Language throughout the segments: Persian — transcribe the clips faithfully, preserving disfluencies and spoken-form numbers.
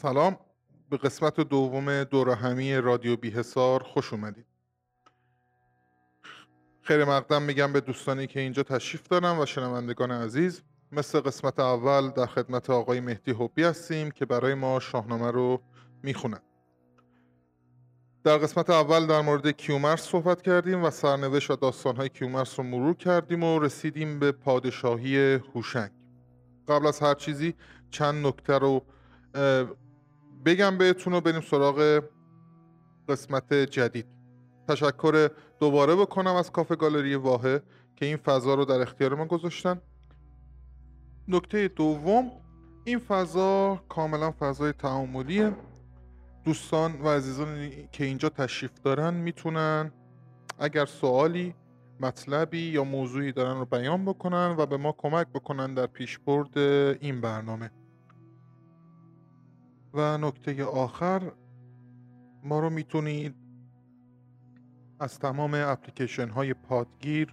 سلام، به قسمت دوم دورهمی رادیو بی حصار خوش اومدید. خیر مقدم میگم به دوستانی که اینجا تشریف دارن و شنوندگان عزیز. مثل قسمت اول در خدمت آقای مهدی حبی هستیم که برای ما شاهنامه رو میخونن. در قسمت اول در مورد کیومرث صحبت کردیم و سرنوشت و داستانهای کیومرث رو مرور کردیم و رسیدیم به پادشاهی هوشنگ. قبل از هر چیزی چند نکته رو بگم بهتون و بریم سراغ قسمت جدید. تشکر دوباره بکنم از کافه گالری واحه که این فضا رو در اختیار من گذاشتن. نکته دوم، این فضا کاملا فضای تعاملیه. دوستان و عزیزان که اینجا تشریف دارن میتونن اگر سوالی، مطلبی یا موضوعی دارن رو بیان بکنن و به ما کمک بکنن در پیشبرد این برنامه. و نکته آخر، ما رو میتونید از تمام اپلیکیشن های پادگیر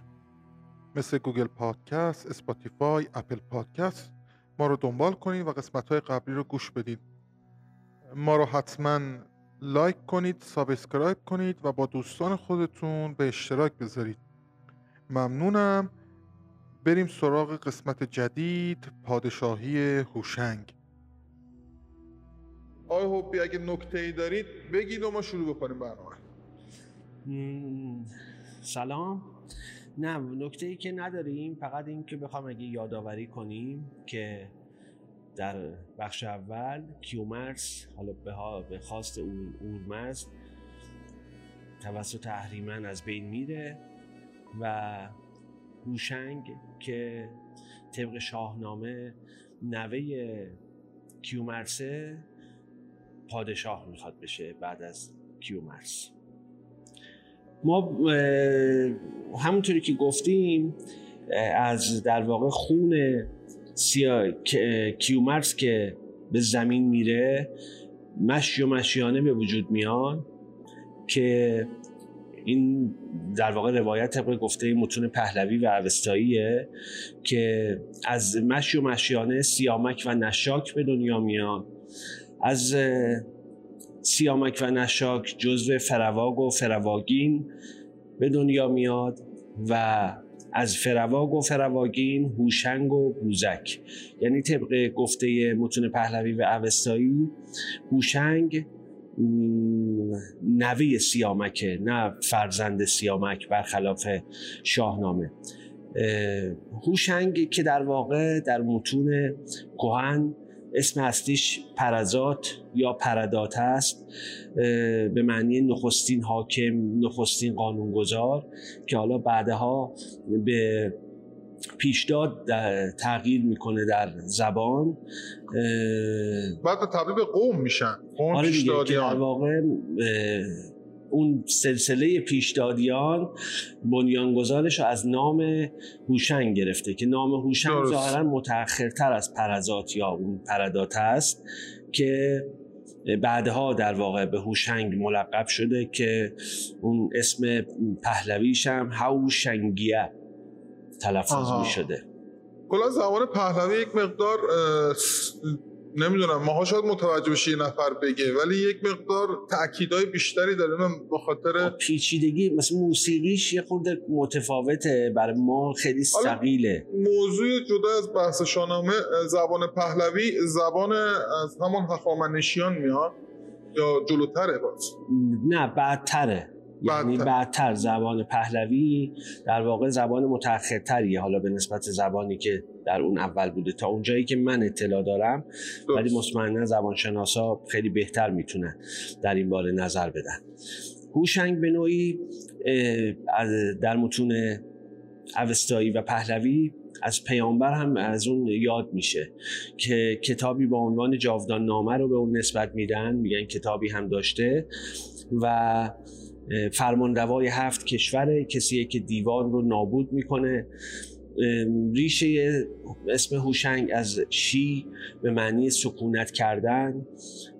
مثل گوگل پادکست، اسپاتیفای، اپل پادکست ما رو دنبال کنید و قسمت های قبلی رو گوش بدید. ما رو حتما لایک کنید، سابسکرایب کنید و با دوستان خودتون به اشتراک بذارید. ممنونم. بریم سراغ قسمت جدید، پادشاهی هوشنگ. آقای حبی اگه نکته‌ای دارید بگید و ما شروع بکنیم برنامه. سلام. نه، نکته‌ای که نداریم، فقط این که بخوام اگه یادآوری کنیم که در بخش اول کیومرث حالا به خواست اورمزد توسط احریمن از بین میره و هوشنگ که طبق شاهنامه نوه کیومرثه پادشاه میخواد بشه بعد از کیومرث. ما همونطوری که گفتیم از در واقع خون سیا... کیومرث که به زمین میره مشی و مشیانه به وجود میان که این در واقع روایت طبق گفته متون پهلوی و اوستاییه که از مشی و مشیانه سیامک و نشاک به دنیا میان. از سیامک و نشاک جزو فرواگ و فرواگین به دنیا میاد و از فرواگ و فرواگین هوشنگ و بوزک. یعنی طبق گفته متون پهلوی و اوستایی هوشنگ نوه سیامکه، نه فرزند سیامک برخلاف شاهنامه. هوشنگ که در واقع در متون کهن اسم اصلیش پرزات یا پردات است، به معنی نخستین حاکم، نخستین قانونگذار، که حالا بعدها به پیشداد تغییر میکنه در زبان، بعد تبدیل به قوم میشن. قوم آره دیگه، که در واقع اون سلسله پیشدادیان بنیانگذارش رو از نام هوشنگ گرفته که نام هوشنگ ظاهرا متأخرتر از پرزات یا اون پردات است که بعدها در واقع به هوشنگ ملقب شده که اون اسم پهلویش هم هوشنگیه تلفظ می‌شده. کلا زبان پهلوی یک مقدار نمیدونم، ماها شاید متوجه بشی یه نفر بگه، ولی یک مقدار تأکیدهای بیشتری داره. من به خاطر پیچیدگی مثلا موسیقیش یه خورده متفاوته، برای ما خیلی ثقیله. موضوع جدا از بحث شاهنامه، زبان پهلوی زبان از همون هخامنشیان میاد یا جلوتره؟ باز نه، بعدتره. یعنی بعدتر زبان پهلوی در واقع زبان متأخرتریه حالا به نسبت زبانی که در اون اول بوده، تا اونجایی که من اطلاع دارم دوست. ولی مطمئنا زبانشناسا خیلی بهتر میتونن در این باره نظر بدن. هوشنگ به نوعی در متون اوستایی و پهلوی از پیامبر هم از اون یاد میشه که کتابی با عنوان جاودان نامه رو به اون نسبت میدن، میگن کتابی هم داشته و فرمانروای هفت کشور، کسیه که دیوان رو نابود میکنه. ریشه اسم هوشنگ از شی به معنی سکونت کردن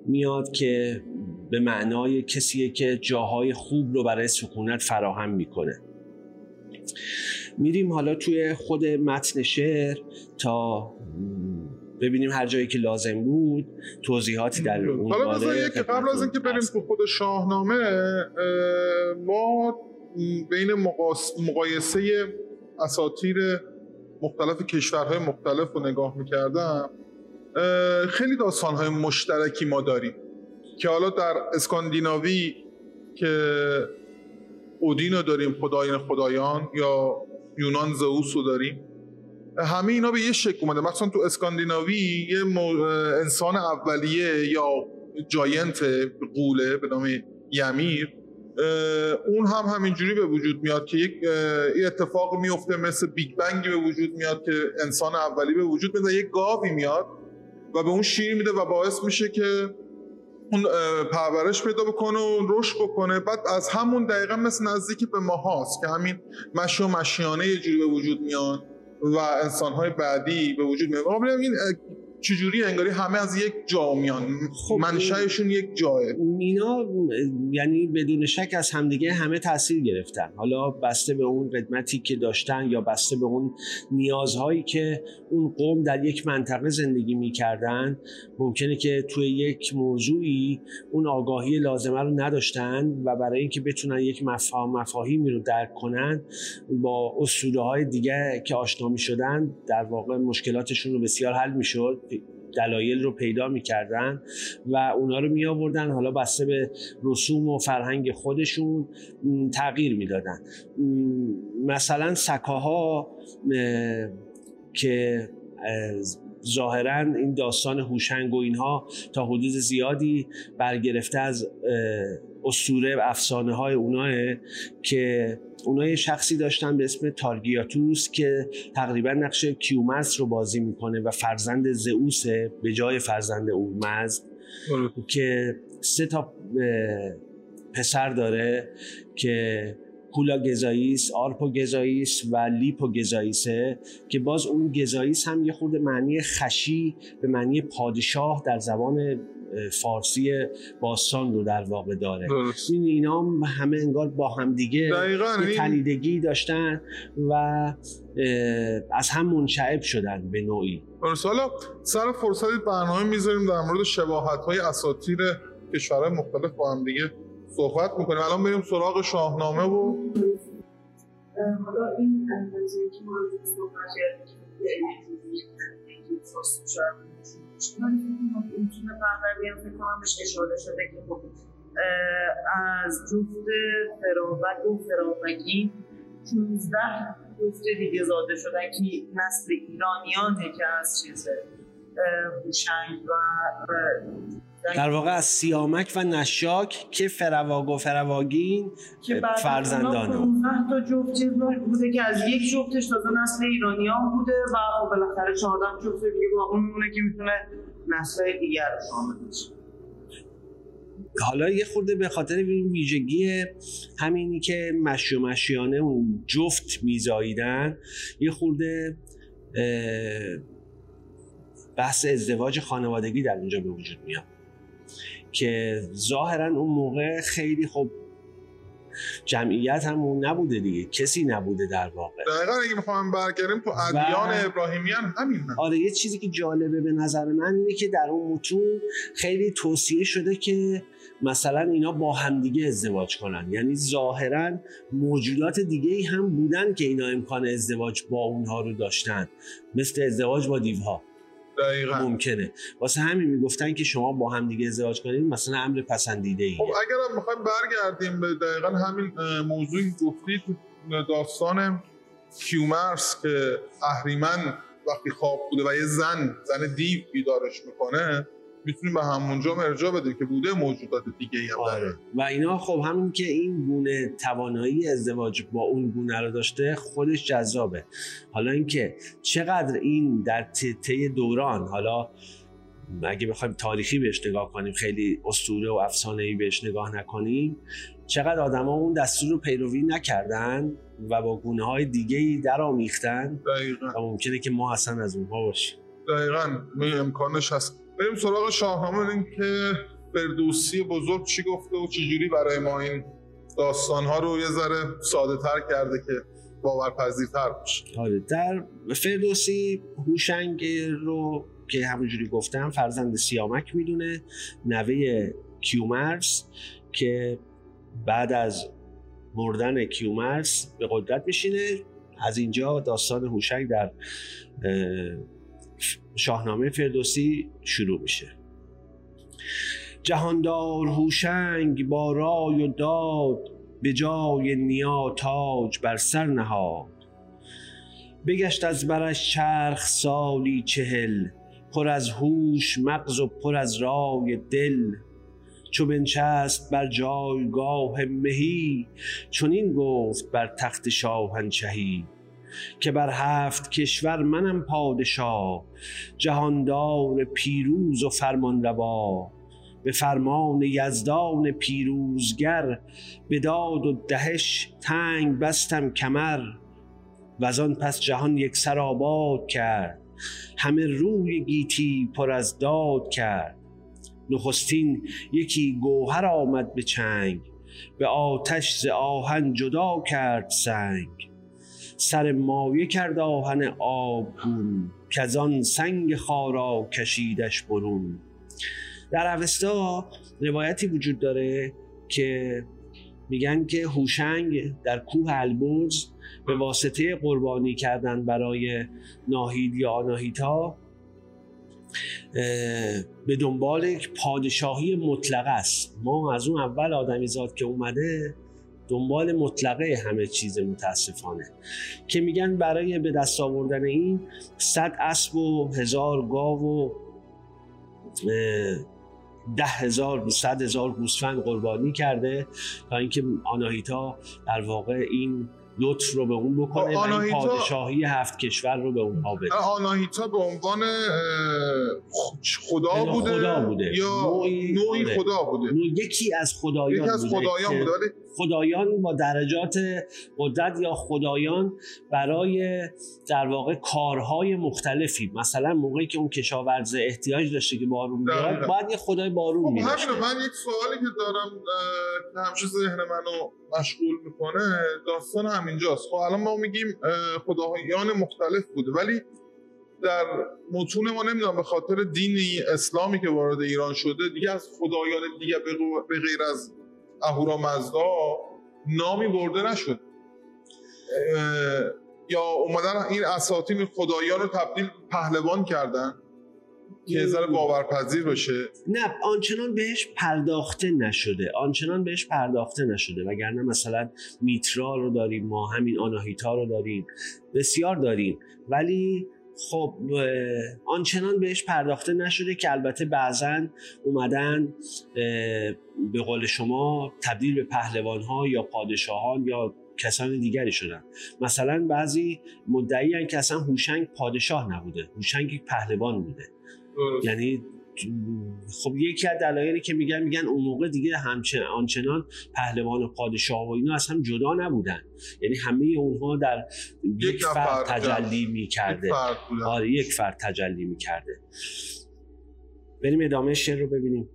میاد که به معنای کسیه که جاهای خوب رو برای سکونت فراهم میکنه. میریم حالا توی خود متن شعر تا ببینیم هر جایی که لازم بود توضیحاتی در اون باره. حالا بذار که قبل از اینکه بریم تو خود شاهنامه، ما بین مقاس... مقایسه اساطیر مختلف کشورهای مختلف رو نگاه می‌کردم، خیلی داستان‌های مشترکی ما داریم که حالا در اسکاندیناوی که اودین رو داریم، خدایان خدایان، یا یونان زئوس رو داریم، همه اینا به یه شکل اومده. مثلا تو اسکاندیناوی یه مو... انسان اولیه یا جاینت قوله به نام یمیر، اون هم همینجوری به وجود میاد که یک اتفاق میفته، مثل بیگ بنگی به وجود میاد که انسان اولی به وجود میاد، یک گاوی میاد و به اون شیر میده و باعث میشه که اون پرورش پیدا بکنه و رشد بکنه. بعد از همون دقیقا مثل نزدیکی به ماهاست که همین مشی و مشیانه یه جوری به وجود میاد و انسان‌های بعدی به وجود میاد. قابل این چجوری انگاری همه از یک جا میان، خب منشأشون یک جایه. اینا یعنی بدون شک از همدیگه همه تاثیر گرفتن، حالا بسته به اون قدمتی که داشتن یا بسته به اون نیازهایی که اون قوم در یک منطقه زندگی میکردن. ممکنه که توی یک موضوعی اون آگاهی لازمه رو نداشتن و برای اینکه بتونن یک مفاهیم مفاهیمی رو درک کنن با اسطوره‌های دیگه که آشنا می‌شدن، در واقع مشکلاتشون رو بسیار حل می‌شد، دلایل رو پیدا می‌کردن و اونا رو می‌آوردن، حالا بسته به رسوم و فرهنگ خودشون تغییر می‌دادن. مثلا سکاها که ظاهراً این داستان هوشنگ و اینها تا حدود زیادی برگرفته از اسطوره و افسانه‌های اوناه، که اونا یه شخصی داشتن به اسم تارگیاتوس که تقریبا نقش کیومرث رو بازی میکنه و فرزند زئوسه به جای فرزند اورمزد، که سه تا پسر داره که کولا گزاییس، آرپو گزاییس و لیپو گزاییسه، که باز اون گزاییس هم یه خورده معنی خشی به معنی پادشاه در زبان فارسی باستان رو در واقع داره. این اینا هم همه انگار با هم دیگه تنیدگی داشتن و از هم منشعب شدن به نوعی. حالا سر فرصتی برنامه میذاریم در مورد شباهت‌های اساطیر کشورهای مختلف با هم دیگه صحبت میکنیم. الان بریم سراغ شاهنامه و حالا این اندازه‌ای که ما روش صحبت کردیم من این چیز فهمداری هم فکر کنم بهش اشاره شده که خب از جفت فراوت و فرواگین شانزده جفت دیگه زاده شدن که نسل ایرانیانه که از چیز هوشنگ و در واقع از سیامک و نشاک که فرواگ و فرواگین فرزندانه. پانزده تا جفت چیز بوده که از یک جفتش تازه نسل ایرانیان بوده و خب بالاخره چهارده جفت دیگه باقی میمونه که میتونه نسل دیگر رو شامل بشه. حالا یه خورده به خاطر این ویژگی همینی که مشی و مشیانه اون جفت میزاییدن، یه خورده بحث ازدواج خانوادگی در اونجا به وجود میاد که ظاهرا اون موقع خیلی خب جمعیت هم نبوده دیگه، کسی نبوده در واقع. دقیقاً اگه میخوام برگردیم تو ادیان و... ابراهیمیان همین هم. آره، یه چیزی که جالبه به نظر من اینه که در اون متون خیلی توصیه شده که مثلا اینا با همدیگه ازدواج کنن، یعنی ظاهراً موجودات دیگه‌ای هم بودن که اینا امکان ازدواج با اونها رو داشتن، مثل ازدواج با دیوها. دقیقاً ممکنه، واسه همین میگفتن که شما با هم دیگه ازدواج کنید مثلا امر پسندیده ایه. خب اگر هم میخوایم برگردیم به دقیقاً همین موضوعی گفتید، داستان کیومرث که احریمن وقتی خواب بوده و یه زن زن دیو بیدارش میکنه، میتونیم به همونجا مرجع بدیم که بوده موجودات دیگه ای هم داره. و اینا خب همین که این گونه توانایی ازدواج با اون گونه رو داشته خودش جذابه. حالا اینکه چقدر این در طی دوران، حالا اگه بخوایم تاریخی بهش نگاه کنیم، خیلی اسطوره و افسانه‌ای بهش نگاه نکنیم، چقدر آدما اون دستور رو پیروی نکردن و با گونه‌های دیگه‌ای درآمیختن. دقیقاً ممکنه که ما اصلا از اونها باشیم. دقیقاً امکانش هست. بریم سراغ شاهنامه، این که فردوسی بزرگ چی گفته و چجوری برای ما این داستان‌ها رو یه ذره ساده‌تر کرده که باورپذیرتر باشه. در فردوسی هوشنگ رو که همونجوری گفتم فرزند سیامک میدونه، نوه کیومرث که بعد از مردن کیومرث به قدرت میشینه. از اینجا داستان هوشنگ در شاهنامه فردوسی شروع میشه. جهاندار هوشنگ با رای و داد، به جای نیا تاج بر سر نهاد. بگشت از برش چرخ سالی چهل، پر از هوش مغز و پر از رای دل. چو بنشست بر جایگاه مهی، چنین گفت بر تخت شاهنشهی. که بر هفت کشور منم پادشاه، جهاندار پیروز و فرمانروا. به فرمان یزدان پیروزگر، به داد و دهش تنگ بستم کمر. وزان پس جهان یک سر آباد کرد، همه روی گیتی پر از داد کرد. نخستین یکی گوهر آمد به چنگ، به آتش ز آهن جدا کرد سنگ. سر مایه کرد آهن آبگون، که از آن سنگ خارا کشیدش برون. در اوستا روایتی وجود داره که میگن که هوشنگ در کوه البرز به واسطه قربانی کردن برای ناهید یا آناهیتا به دنبال پادشاهی مطلقه است. ما از اون اول آدمیزاد که اومده دنبال مطلقه همه چیز، متاسفانه که میگن برای به دست آوردن این صد اسب و هزار گاو و ده هزار صد هزار گوسفند قربانی کرده تا اینکه آناهیتا در واقع این لطف رو به اون بکنه و این پادشاهی هفت کشور رو به اونها بده. آناهیتا به عنوان خدا بوده, خدا بوده. یا نوعی, نوعی خدا بوده. نوع یکی از خدایان یکی از بوده, خدایان, بوده. خدایان با درجات قدرت یا خدایان برای در واقع کارهای مختلفی، مثلا موقعی که اون کشاورز احتیاج داشته که بارون بیاد باید یه خدای بارون می داشته. من یک سوالی که دارم که همشه ذهن منو مشغول میکنه داستان همینجاست. خب الان ما میگیم خدایان مختلف بوده، ولی در متون ما نمیدونم به خاطر دین اسلامی که وارد ایران شده دیگه از خدایان دیگه به غیر از اهورامزدا نامی برده نشد، یا اومدن این اساطیر خدایان رو تبدیل پهلوان کردن که از باورپذیر باشه. نه، آنچنان بهش پرداخته نشده آنچنان بهش پرداخته نشده وگرنه مثلا میترا رو داریم، ما همین آناهیتا رو داریم، بسیار داریم، ولی خب آنچنان بهش پرداخته نشده که البته بعضن اومدن به قول شما تبدیل به پهلوان‌ها یا پادشاهان یا کسان دیگری شدن. مثلا بعضی مدعیان که اصلا هوشنگ پادشاه نبوده، هوشنگ پهلوان بوده. یعنی خب یکی از دلایلی که میگن میگن اون موقع دیگه همچنان آنچنان پهلوان و پادشاه و اینا از هم جدا نبودن، یعنی همه اونها در یک فرد تجلی میکرده. آره، یک فرد تجلی میکرده. بریم ادامه شعر رو ببینیم.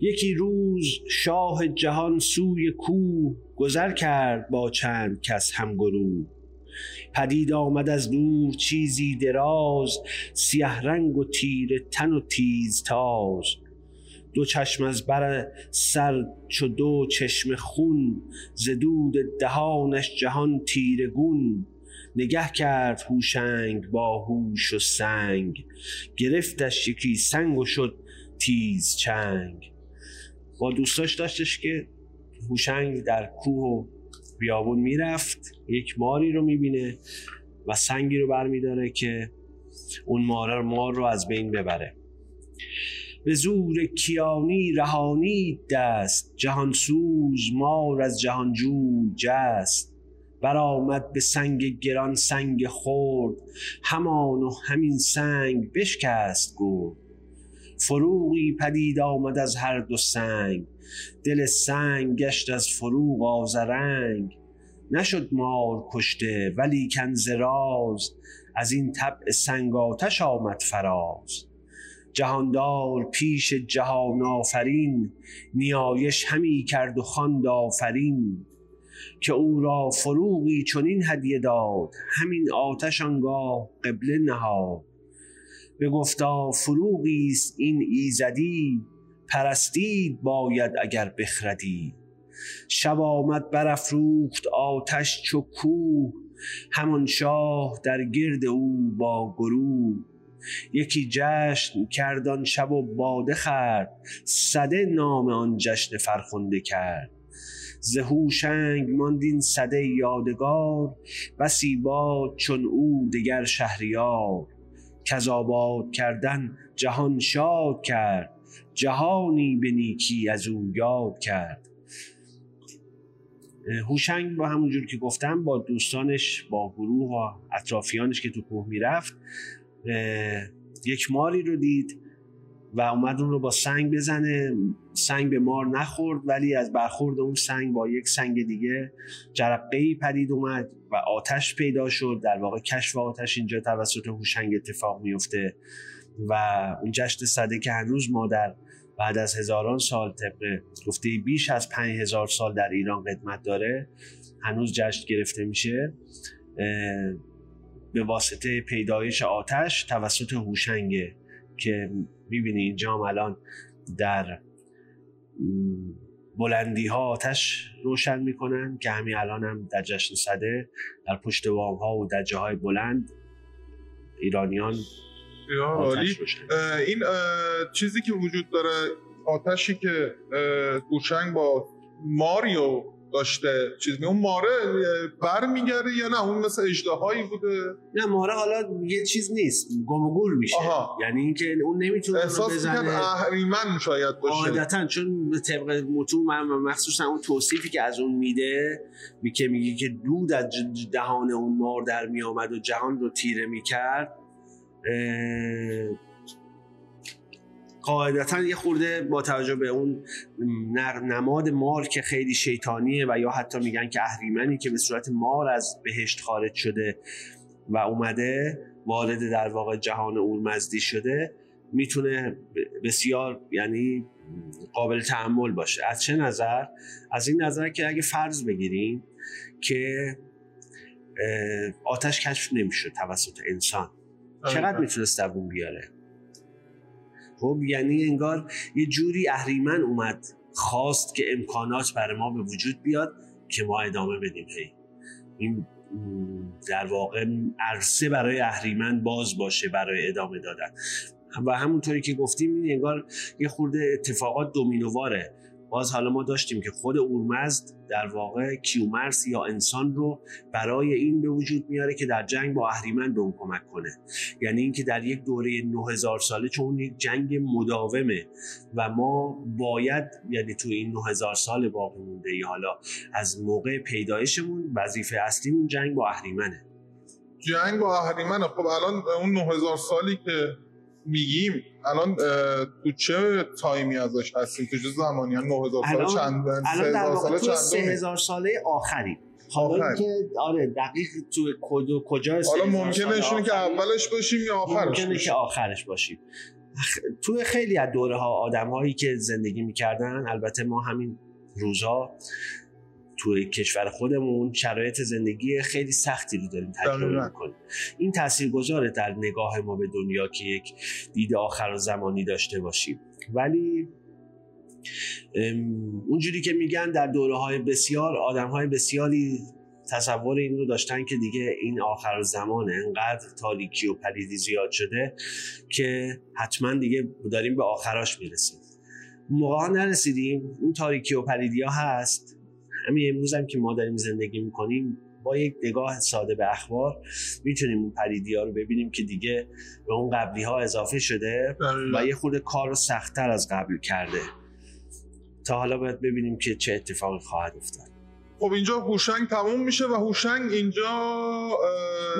یکی روز شاه جهان سوی کوه، گذر کرد با چند کس همگروه. پدید آمد از دور چیزی دراز، سیه رنگ و تیر تن و تیز تاز. دو چشم از بر سر چو دو چشم خون، ز دود دهانش جهان تیره گون. نگه کرد هوشنگ با هوش و سنگ، گرفتش یکی سنگ و شد تیز چنگ. با دوستاش داشتش که هوشنگ در کوه و بیابون میرفت، یک ماری رو میبینه و سنگی رو برمیداره که اون ماره مار رو از بین ببره. به زور کیانی رهانی دست، جهانسوز مار از جهانجوی جست. برآمد به سنگ گران سنگ خرد، همان و همین سنگ بشکست گرد. فروغی پدید آمد از هر دو سنگ، دل سنگ گشت از فروغ آذرنگ. نشد مار کشته ولی کن ز راز، از این طبع سنگ آتش آمد فراز. جهاندار پیش جهان آفرین، نیایش همی کرد و خواند آفرین. که او را فروغی چنین هدیه داد، همین آتش آنگاه قبله نهاد. بگفتا فروغیست این ایزدی، پرستید باید اگر بخردی. شب آمد برافروخت آتش چو کوه، همان شاه در گرد او با گروه. یکی جشن کرد آن شب و باده خورد، سده نام آن جشن فرخنده کرد. ز هوشنگ ماند این سده یادگار، بسی باد چون او دگر شهریار. کز آباد کردن جهان شاد کرد، جهانی به نیکی از او یاد کرد. هوشنگ با همونجور که گفتم با دوستانش، با گروه و اطرافیانش که تو کوه میرفت، یک ماری رو دید و اومد اون رو با سنگ بزنه. سنگ به مار نخورد، ولی از برخورد اون سنگ با یک سنگ دیگه جرقه‌ای پدید اومد و آتش پیدا شد. در واقع کشف آتش اینجا توسط هوشنگ اتفاق میفته و اون جشن سده که هنوز ما در بعد از هزاران سال، طبق گفته بیش از پنج هزار سال در ایران قدمت داره، هنوز جشن گرفته میشه، به واسطه پیدایش آتش توسط هوشنگه که میبینی اینجا هم الان در بلندی ها آتش روشن میکنن که همین الان هم در جشن سده در پشت بام ها و در جاهای بلند ایرانیان عالی. این اه چیزی که وجود داره، آتشی که هوشنگ با ماریو داشته چیز می، اون ماره برمیگرده یا نه؟ اون مثل اژدهایی بوده؟ نه، ماره حالا یه چیز نیست، گم و گور میشه. آها. یعنی اینکه اون نمیتونه احساس بزنه. احریمن شاید باشه عادتاً، چون طبق متون مخصوصا اون توصیفی که از اون میده، میگه میگه که دود از دهان اون مار در میامد و جهان رو تیره میکرد. قاعدتا یه خورده با توجه به اون نماد مار که خیلی شیطانیه و یا حتی میگن که اهریمنی که به صورت مار از بهشت خارج شده و اومده وارد در واقع جهان اورمزدی شده، میتونه بسیار یعنی قابل تأمل باشه. از چه نظر؟ از این نظر که اگه فرض بگیریم که آتش کشف نمیشه توسط انسان، چقدر میتونست دوون بیاره؟ خب یعنی انگار یه جوری اهریمن اومد خواست که امکانات برای ما به وجود بیاد که ما ادامه بدیم. هی این در واقع عرصه برای اهریمن باز باشه برای ادامه دادن. و همونطوری که گفتیم این انگار یه خورده اتفاقات دومینوواره. باز حالا ما داشتیم که خود اورمزد در واقع کیومرث یا انسان رو برای این به وجود میاره که در جنگ با اهریمن به اون کمک کنه. یعنی اینکه در یک دوره نه هزار ساله، چون یک جنگ مداومه و ما باید یعنی تو این نه هزار سال باقی مونده یا حالا از موقع پیدایشمون، وظیفه اصلیمون جنگ با اهریمنه. جنگ با اهریمنه. خب الان اون نه هزار سالی که میگیم الان تو چه تایمی ازش هستیم؟ تو چه زمانی؟ نه هزار ساله چندن؟ الان در واقع سه هزار ساله آخری. حالا که آره دقیق تو کدو کجا هست؟ حالا ممکنه نشونه که اولش باشیم یا آخرش. ممکنه که آخرش باشیم. تو خیلی از دوره ها آدم هایی که زندگی میکردن، البته ما همین روزا تو کشور خودمون شرایط زندگی خیلی سختی رو داریم تجربه میکنیم. این تاثیرگذاره در نگاه ما به دنیا که یک دید آخر زمانی داشته باشیم. ولی اونجوری که میگن در دوره‌های بسیار، آدم‌های بسیاری تصور این رو داشتن که دیگه این آخر زمانه، انقدر تاریکی و پلیدی زیاد شده که حتما دیگه داریم به آخراش میرسیم. موقعا نرسیدیم. اون تاریکی و پلیدی ها هست. همین امروز هم که ما داریم زندگی میکنیم، با یک نگاه ساده به اخبار میتونیم اون پریدی ها رو ببینیم که دیگه به اون قبلی ها اضافه شده و یه خورده کار رو سخت‌تر از قبل کرده. تا حالا باید ببینیم که چه اتفاقی خواهد افتاد. خب اینجا هوشنگ تموم میشه و هوشنگ اینجا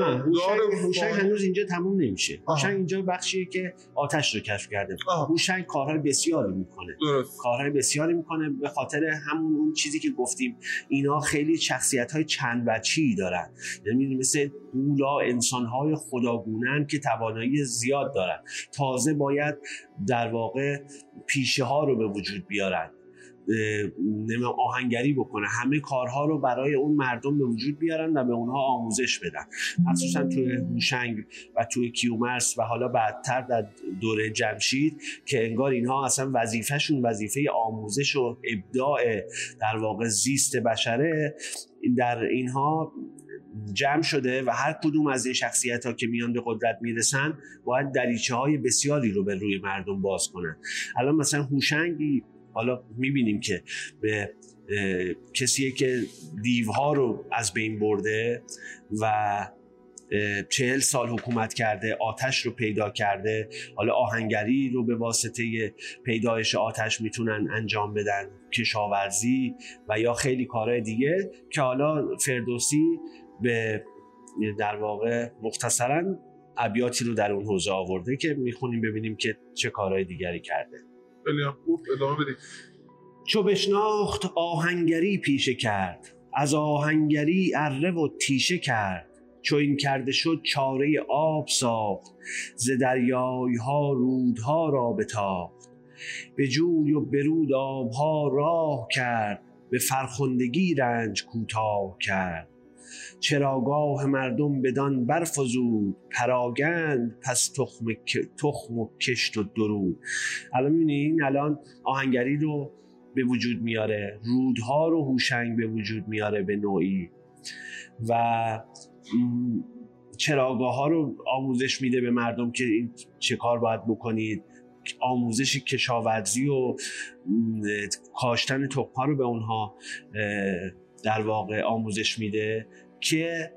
نه، هوشنگ, هوشنگ هنوز اینجا تموم نمیشه. هوشنگ اینجا بخشیه که آتش رو کشف کرده. هوشنگ کارهای بسیاری میکنه. درست. کارهای بسیاری میکنه به خاطر همون اون چیزی که گفتیم، اینا خیلی شخصیت‌های چند وجهی دارن. یعنی مثل دولا انسان‌های خداگونن که توانایی زیاد دارن. تازه باید در واقع پیشه ها رو به وجود بیارن. نمیدونم آهنگری بکنه، همه کارها رو برای اون مردم به وجود بیارن و به اونها آموزش بدن، مخصوصا توی هوشنگ و توی کیومرث و حالا بعدتر در دوره جمشید که انگار اینها اصلا وظیفهشون وظیفه آموزش و ابداع در واقع زیست بشره در اینها جمع شده و هر کدوم از این شخصیت ها که میان به قدرت میرسن باید دریچه های بسیاری رو به روی مردم باز کنن. الان مثلا هوشنگی حالا میبینیم که به کسیه که دیوها رو از بین برده و چهل سال حکومت کرده، آتش رو پیدا کرده، حالا آهنگری رو به واسطه پیدایش آتش میتونن انجام بدن، کشاورزی و یا خیلی کارهای دیگه که حالا فردوسی به در واقع مختصرا ابیاتی رو در اون حوزه آورده که میخونیم ببینیم که چه کارهای دیگری کرده. خیلی خوب، ادامه بدید. چو بشناخت آهنگری پیشه کرد، از آهنگری اره و تیشه کرد، چو این کرده شد چاره آب ساخت، ز دریای ها رودها را بتاخت، به جوی و برود آبها راه کرد، به فرخندگی رنج کوتاه کرد، چراگاه مردم بدان برفزود، پراگند پس تخم, تخم و کشت و درود. الان میبینین الان آهنگری رو به وجود میاره، رودها رو هوشنگ به وجود میاره به نوعی و چراگاه ها رو آموزش میده به مردم که چه کار باید بکنید، آموزش کشاورزی و کاشتن تخم‌ها رو به اونها در واقع آموزش میده که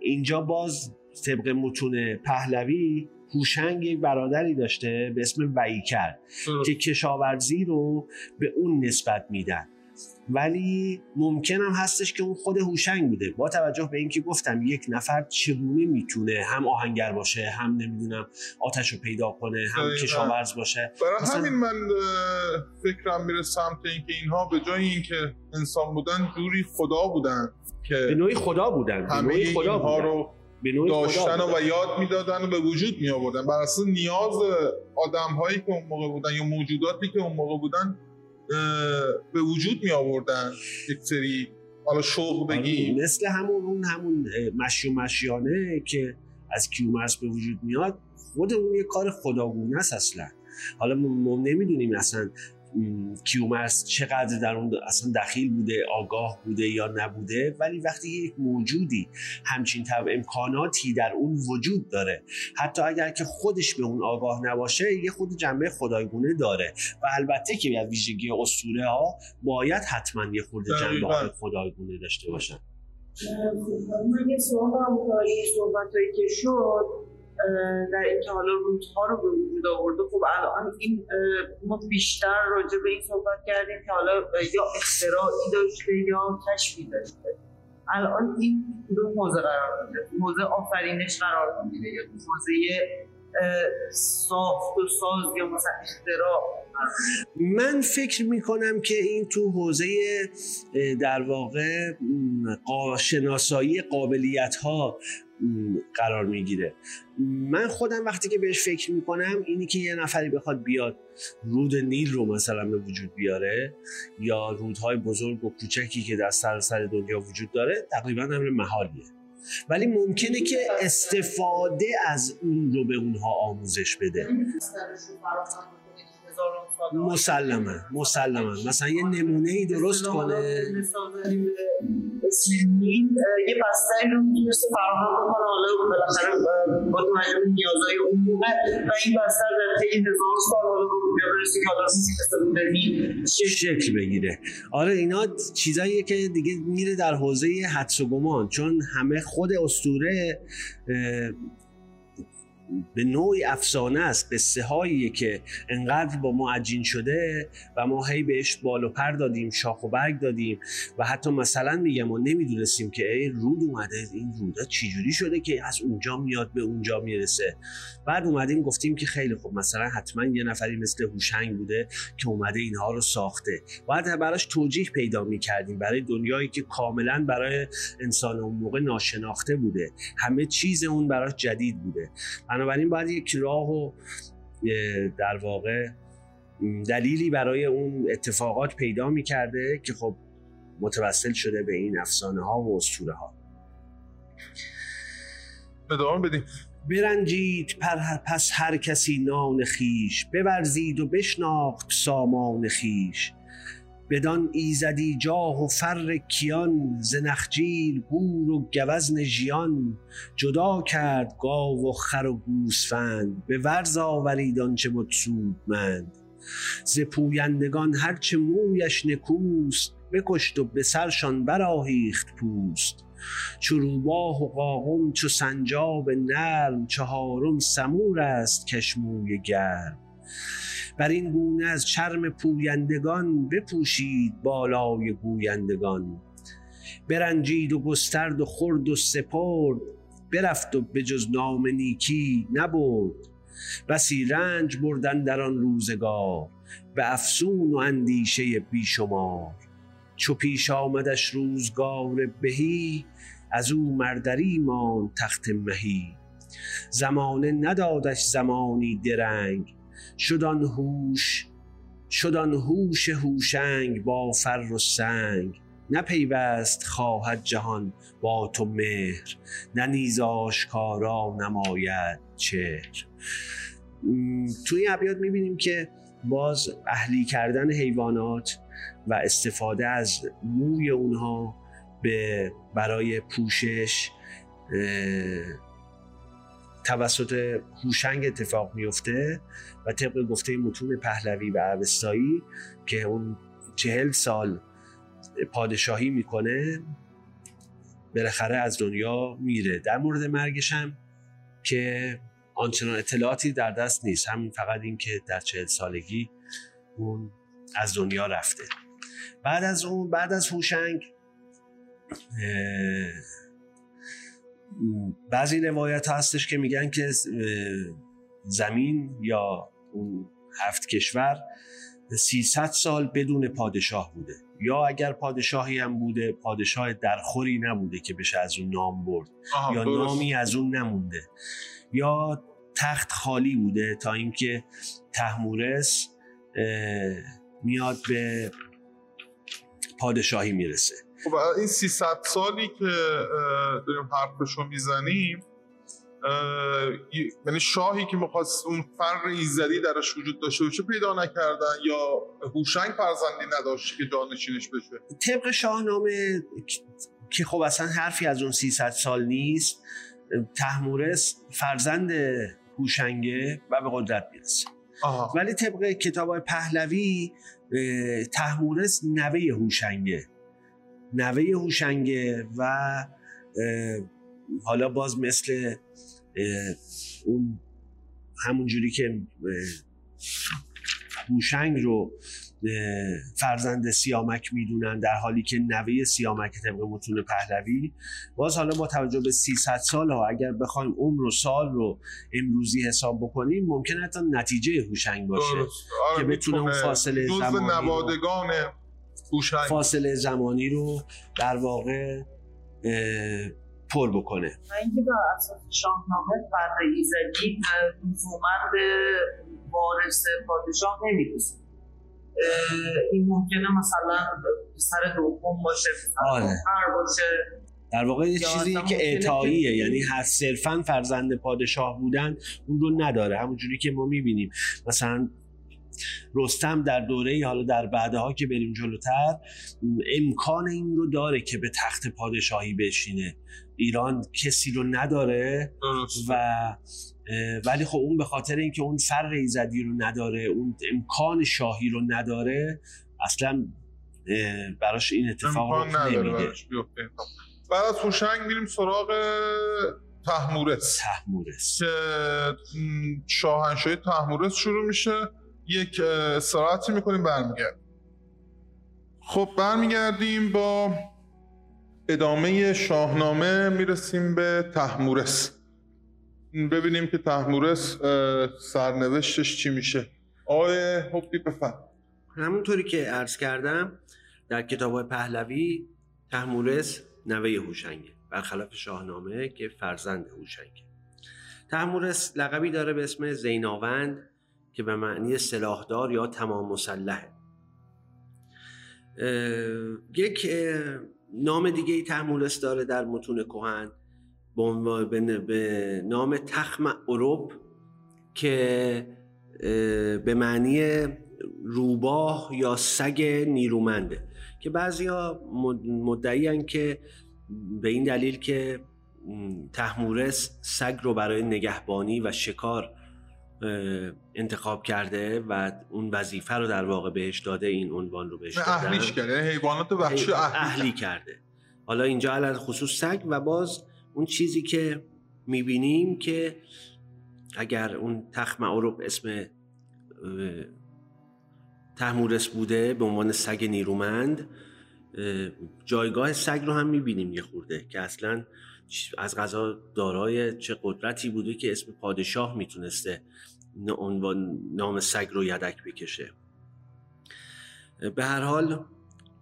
اینجا باز طبق متون پهلوی هوشنگ یک برادری داشته به اسم ویکر که کشاورزی رو به اون نسبت میدن، ولی ممکن هم هستش که اون خود هوشنگ بوده. با توجه به اینکه گفتم یک نفر چگونه میتونه هم آهنگر باشه، هم نمیدونم آتش رو پیدا کنه، هم کشاورز باشه، برای مثلا... همین من فکرم میره سمت اینکه اینها به جای اینکه انسان بودن جوری خدا بودن که به نوعی خدا بودن، همه به نوعی خدا اینها بودن. رو داشتن و یاد میدادن و به وجود می آوردن بر اساس نیاز آدم هایی که اون موقع بودن یا موجوداتی که اون موقع بودن به وجود می آوردن، یک سری حالا شوق بگیم مثل همون اون همون مشی و مشیانه که از کیومرث به وجود میاد، خود اون یک کار خداگونه است اصلا. حالا ما نمیدونیم اصلا کیومرث چقدر در اون اصلا دخیل بوده، آگاه بوده یا نبوده، ولی وقتی یک موجودی همچین امکاناتی در اون وجود داره، حتی اگر که خودش به اون آگاه نباشه، یه خود جنبه خدایگونه داره و البته که از ویژگی اسطوره ها باید حتما یه خود جنبه خدایگونه داشته باشن. من یه سوال هم داشتم، صحبتایی که شد در این که حالا رودها رو به وجود آورده، خب الان این ما بیشتر راجع به این صحبت کردیم که حالا یا اختراعی داشته یا کشفی داشته، الان این دو حوزه قرار میده، حوزه آفرینش قرار میده یا حوزه ساخت و ساز یا مثلا اختراع؟ من فکر میکنم که این تو حوزه در واقع شناسایی قابلیت ها قرار میگیره. من خودم وقتی که بهش فکر میکنم، اینی که یه نفری بخواد بیاد رود نیل رو مثلا به وجود بیاره یا رودهای بزرگ و کوچکی که در سراسر دنیا وجود داره، تقریبا امر محالیه، ولی ممکنه که استفاده از اون رو به اونها آموزش بده. مسلما مسلما مثلا یه نمونه‌ای درست کنه، این یه بستری رو میتونست فراهم کنه، حالا بالاخره با توجه به نیازهای اون موقع و این بستر در طی هزار سال حالا برسه که حالا سیستم چه شکل بگیره. آره اینا چیزاییه که دیگه میره در حوزه حدس و گمان، چون همه خود اسطوره به نوعی افسانه است، قصه هایی که انقدر با ما عجین شده و ما هی بهش بال و پر دادیم، شاخ و برگ دادیم و حتی مثلا میگم ما نمیدونستیم که ای رود اومده، این رودا چجوری شده که از اونجا میاد به اونجا میرسه، بعد اومدیم گفتیم که خیلی خوب مثلا حتما یه نفری مثل هوشنگ بوده که اومده اینها رو ساخته، بعد براش توجیه پیدا میکردیم برای دنیایی که کاملا برای انسان اون موقع ناشناخته بوده، همه چیز اون براش جدید بوده، بنابراین باید یک راه و در واقع دلیلی برای اون اتفاقات پیدا میکرده که خب متوسل شده به این افسانه ها و اسطوره ها. ادامه بدیم. برنجید پس هر کسی نان خیش، ببرزید و بشناخت سامان خیش. بدان ایزدی جاه و فر کیان، ز نخجیر گور و گوزن ژیان. جدا کرد گاو و خر و گوسفند، به ورز آورید آنچه بد سودمند. ز پویندگان هرچه مویش نکوست، بکشت و به سرشان برآهیخت پوست. چو روباه و قاقم چو سنجاب نرم، چهارم سمور است کش موی گرم. بر این گونه از چرم پویندگان، بپوشید بالای گویندگان. برنجید و گسترد و خورد و سپرد، برفت و به جز نام نیکی نبرد. بسی رنج بردن در آن روزگار، به افسون و اندیشه بیشمار. چو پیش آمدش روزگار بهی، از او مردری مان تخت مهی. زمانه ندادش زمانی درنگ، شدان هوش شدان هوش هوشنگ. با فر و سنگ نپیوست خواهد جهان با تو مهر، نه نیز آشکارا نماید چهر. توی این ابیات میبینیم که باز اهلی کردن حیوانات و استفاده از موی اونها به برای پوشش توسط هوشنگ اتفاق میفته و طبق گفته متون پهلوی و اوستایی که اون چهل سال پادشاهی میکنه بالاخره از دنیا میره. در مورد مرگش هم که آنچنان اطلاعاتی در دست نیست، همین فقط این که در چهل سالگی اون از دنیا رفته. بعد از اون بعد از هوشنگ بعضی روایت ها هستش که میگن که زمین یا اون هفت کشور سیصد سال بدون پادشاه بوده، یا اگر پادشاهی هم بوده پادشاه درخوری نبوده که بشه از اون نام برد، یا برست. نامی از اون نمونده، یا تخت خالی بوده تا اینکه تهمورث میاد به پادشاهی میرسه. خب این سیصد سالی که داریم حرفشو میزنیم، یعنی شاهی که میخواست اون فر ایزدی درش وجود داشته باشه پیدا نکردن، یا هوشنگ فرزندی نداشت که جانشینش بشه طبق شاهنامه، که خب اصلا حرفی از اون سیصد سال نیست. تهمورث فرزند هوشنگه و به قدرت میرسه. آها. ولی طبق کتاب‌های پهلوی تهمورث نوه هوشنگه نوه هوشنگه و حالا باز مثل اون همون جوری که هوشنگ رو فرزند سیامک میدونن، در حالی که نوه سیامک طبق متون پهلوی باز حالا با توجه به سیصد سال ها اگر بخوایم عمر و سال رو امروزی حساب بکنیم ممکنه حتی نتیجه هوشنگ باشه که بتونه اون فاصله زمانی نوادگان هوشنگ فاصله زمانی رو در واقع پر بکنه. و اینکه با اساس شاهنامه فر ایزدی لزوماً به وارث پادشاه نمیرسه. این ممکنه مثلا پسر دوم باشه، پسر آخر باشه، در واقع یه چیزی که اعطاییه، یعنی هست صرفاً فرزند پادشاه بودن اون رو نداره. همونجوری که ما میبینیم مثلا رستم در دوره‌ای، حالا در بعدها که بریم جلوتر، امکان این رو داره که به تخت پادشاهی بشینه. ایران کسی رو نداره و ولی خب اون به خاطر اینکه اون فر ایزدی رو نداره، اون امکان شاهی رو نداره، اصلا براش این اتفاق رو نمیده. بعد از هوشنگ میریم سراغ تهمورث. تهمورث که شاهنشاهی تهمورث شروع میشه. یک استراحتی میکنیم، برمیگردیم. خب برمیگردیم با ادامه شاهنامه، میرسیم به تهمورث، ببینیم که تهمورث سرنوشتش چی میشه. آقای حبی بفرمایید. همونطوری که عرض کردم در کتاب‌های پهلوی تهمورث نوه هوشنگه، برخلاف شاهنامه که فرزند هوشنگه. تهمورث لقبی داره به اسم زیناوند که به معنی سلاحدار یا تمام مسلحه. یک نام دیگه ای تهمورث داره در متون کهن به نام تخم اروب که به معنی روباه یا سگ نیرومنده، که بعضیا مدعیان که به این دلیل که تهمورث سگ رو برای نگهبانی و شکار انتخاب کرده و اون وظیفه رو در واقع بهش داده، این عنوان رو بهش داده، اهلیش کرده، حیوانات وحشی اهلی کرده. حالا اینجا علل خصوص سگ. و باز اون چیزی که میبینیم که اگر اون تخم اروب اسم تهمورث بوده به عنوان سگ نیرومند، جایگاه سگ رو هم میبینیم یه خورده که اصلا از قضا دارای چه قدرتی بوده که اسم پادشاه میتونسته عنوان نام سگ رو یدک بکشه. به هر حال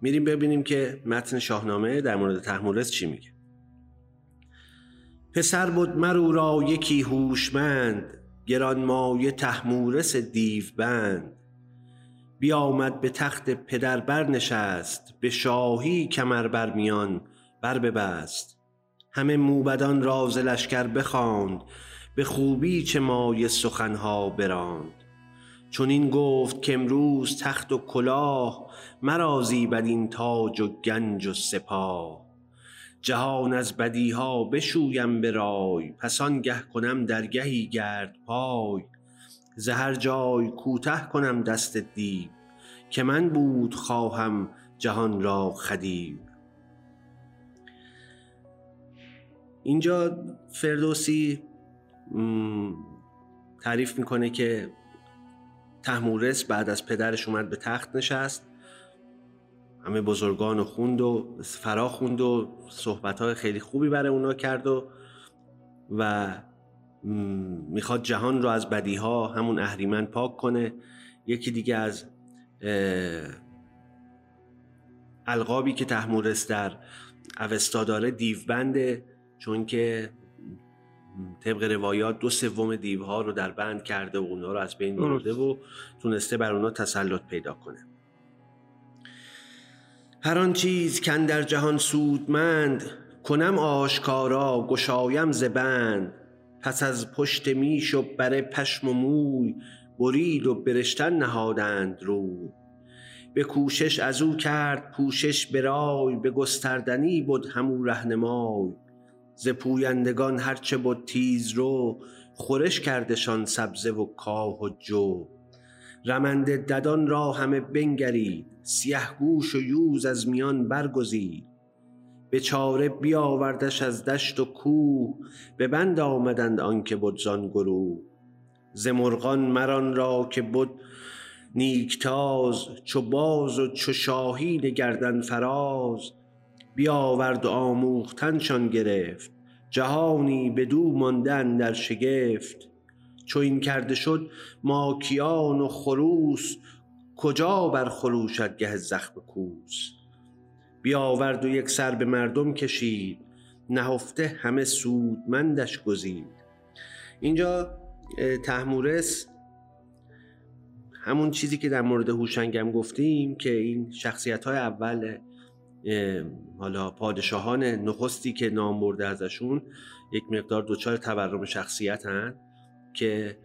میریم ببینیم که متن شاهنامه در مورد تهمورث چی میگه. پسر بود مرو را یکی هوشمند، گرانمایه تهمورث دیوبند. بیامد به تخت پدر برنشست، به شاهی کمر برمیان بر ببست. همه موبدان را ز لشکر بخواند، به خوبی چه مایه سخنها براند. چون این گفت که امروز تخت و کلاه، مرازی بد این تاج و گنج و سپاه. جهان از بدیها بشویم به رای، پسان گه کنم درگهی گرد پای. زهر جای کوته کنم دست دیو، که من بود خواهم جهان را خدیو. اینجا فردوسی تعریف میکنه که تهمورث بعد از پدرش اومد به تخت نشست، همه بزرگان رو خوند و فرا خوند و صحبت‌های خیلی خوبی برای اونا کرد و و میخواد جهان رو از بدیها همون احریمن پاک کنه. یکی دیگه از القابی که تهمورث در اوستا داره دیوبنده، چون که طبق روایات دو سوم دیوها رو در بند کرده و اونا رو از بین برده و تونسته بر اونا تسلط پیدا کنه. هر آن چیز کن در جهان سودمند، کنم آشکارا گشایم ز بند. پس از پشت میش و بر پشم و موی، برید و برشتن نهادند روی. به کوشش از او کرد پوشش برای، به گستردنی بود همو رهنمای. ز پویندگان هرچه بود تیز رو، خورش کردشان سبزه و کاه و جو. رمنده ددان را همه بنگرید، سیه گوش و یوز از میان برگزید. به چاره بیاوردش از دشت و کوه، به بند آمدند آن که بود زان گروه. ز مرغان مران را که بود نیکتاز، چو باز و چو شاهین گردن فراز. بیاورد و آموختنشان گرفت، جهانی بدو ماندن در شگفت. چو این کرده شد ماکیان و خروس، کجا بر خروشت گه زخم کوس. بیاورد و یک سر به مردم کشید، نهفته همه سودمندش گزید. اینجا تهمورث همون چیزی که در مورد هوشنگ هم گفتیم که این شخصیت‌های اول حالا پادشاهان نخستی که نام برده ازشون یک مقدار دوچار تورم شخصیت هن، که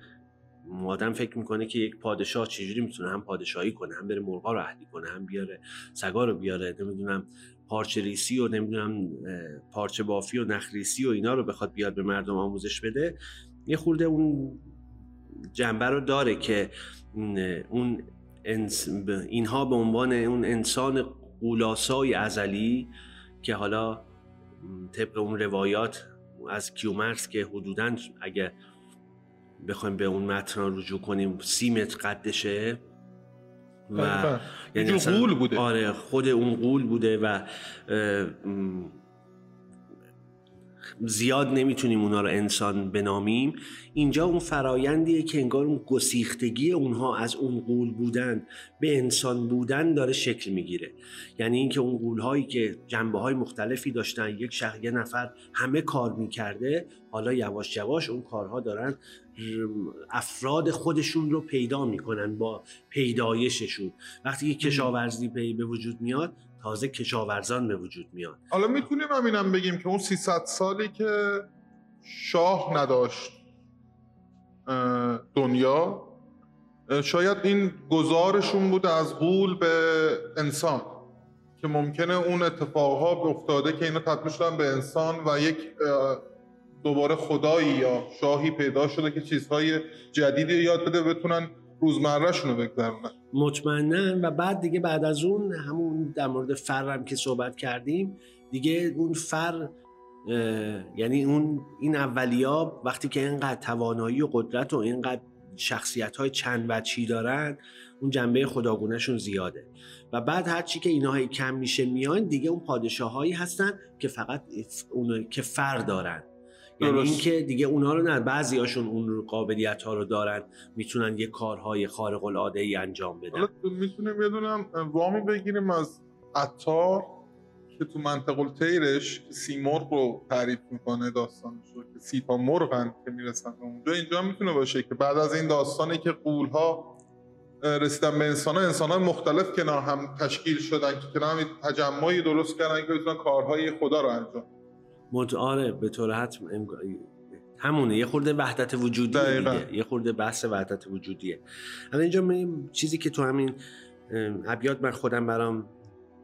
آدم فکر میکنه که یک پادشاه چجوری میتونه هم پادشاهی کنه، هم بره مرغا رو اهلی کنه، هم بیاره سگا رو بیاره، نمیدونم پارچه ریسی و نمیدونم پارچه بافی و نخریسی و اینا رو بخواد بیاد به مردم آموزش بده. یه خورده اون جنبه رو داره که اون انس... اینها به عنوان اون انسان قولاسای ازلی که حالا طبق اون روایات از کیومرث که حدوداً اگه بخوایم به اون متن رجوع کنیم سی متر قدشه و یعنی قول بوده، آره خود اون قول بوده و زیاد نمیتونیم اونا رو انسان بنامیم. اینجا اون فرایندیه که انگار اون گسیختگی اونها از اون قول بودن به انسان بودن داره شکل میگیره. یعنی اینکه اون قولهایی که جنبه‌های مختلفی داشتن، یک شخص، یک نفر همه کار میکرده، حالا یواش یواش اون کارها دارن افراد خودشون رو پیدا میکنن با پیدایششون. وقتی که کشاورزی به وجود میاد، تازه کشاورزان به وجود میاد. حالا میتونیم همینم بگیم که اون سیصد سالی که شاه نداشت دنیا، شاید این گذارشون بود از غول به انسان، که ممکنه اون اتفاقها افتاده که اینا تبدیل شدن به انسان و یک دوباره خدایی یا شاهی پیدا شده که چیزهای جدیدی یاد بده، بتونن روزمره‌شون رو بگذرونن. مطمئناً. و بعد دیگه بعد از اون همون در مورد فر هم که صحبت کردیم دیگه، اون فر یعنی اون این اولیا وقتی که اینقدر توانایی و قدرت و اینقدر شخصیت‌های چند وجهی دارن، اون جنبه خداگونه‌شون زیاده و بعد هرچی که اینها کم میشه میان دیگه اون پادشاهایی هستن که فقط اون که فر دارن. یعنی این که دیگه اونها رو نه، بعضی هاشون اون قابلیت ها رو دارن، میتونن یه کارهای خارق العاده ای انجام بدن. میتونیم یه دونم وامی بگیریم از عطار که تو منطقه الطیرش سیمرغ رو تعریف میکنه، داستانش رو که سی تا مرغن که میرسن اونجا. اینجا میتونه باشه که بعد از این داستانی که قولها رسیدن به انسان ها، انسان های مختلف کنار هم تشکیل شدن که کنار هم تجمعی درست کردن که بتونن کارهای خدا رو انجام. متعاره به طور حتم امگ... همونه، یه خورده وحدت وجودیه دیگه. یه خورده بحث وحدت وجودیه. الان اینجا من چیزی که تو همین ابیات من خودم برام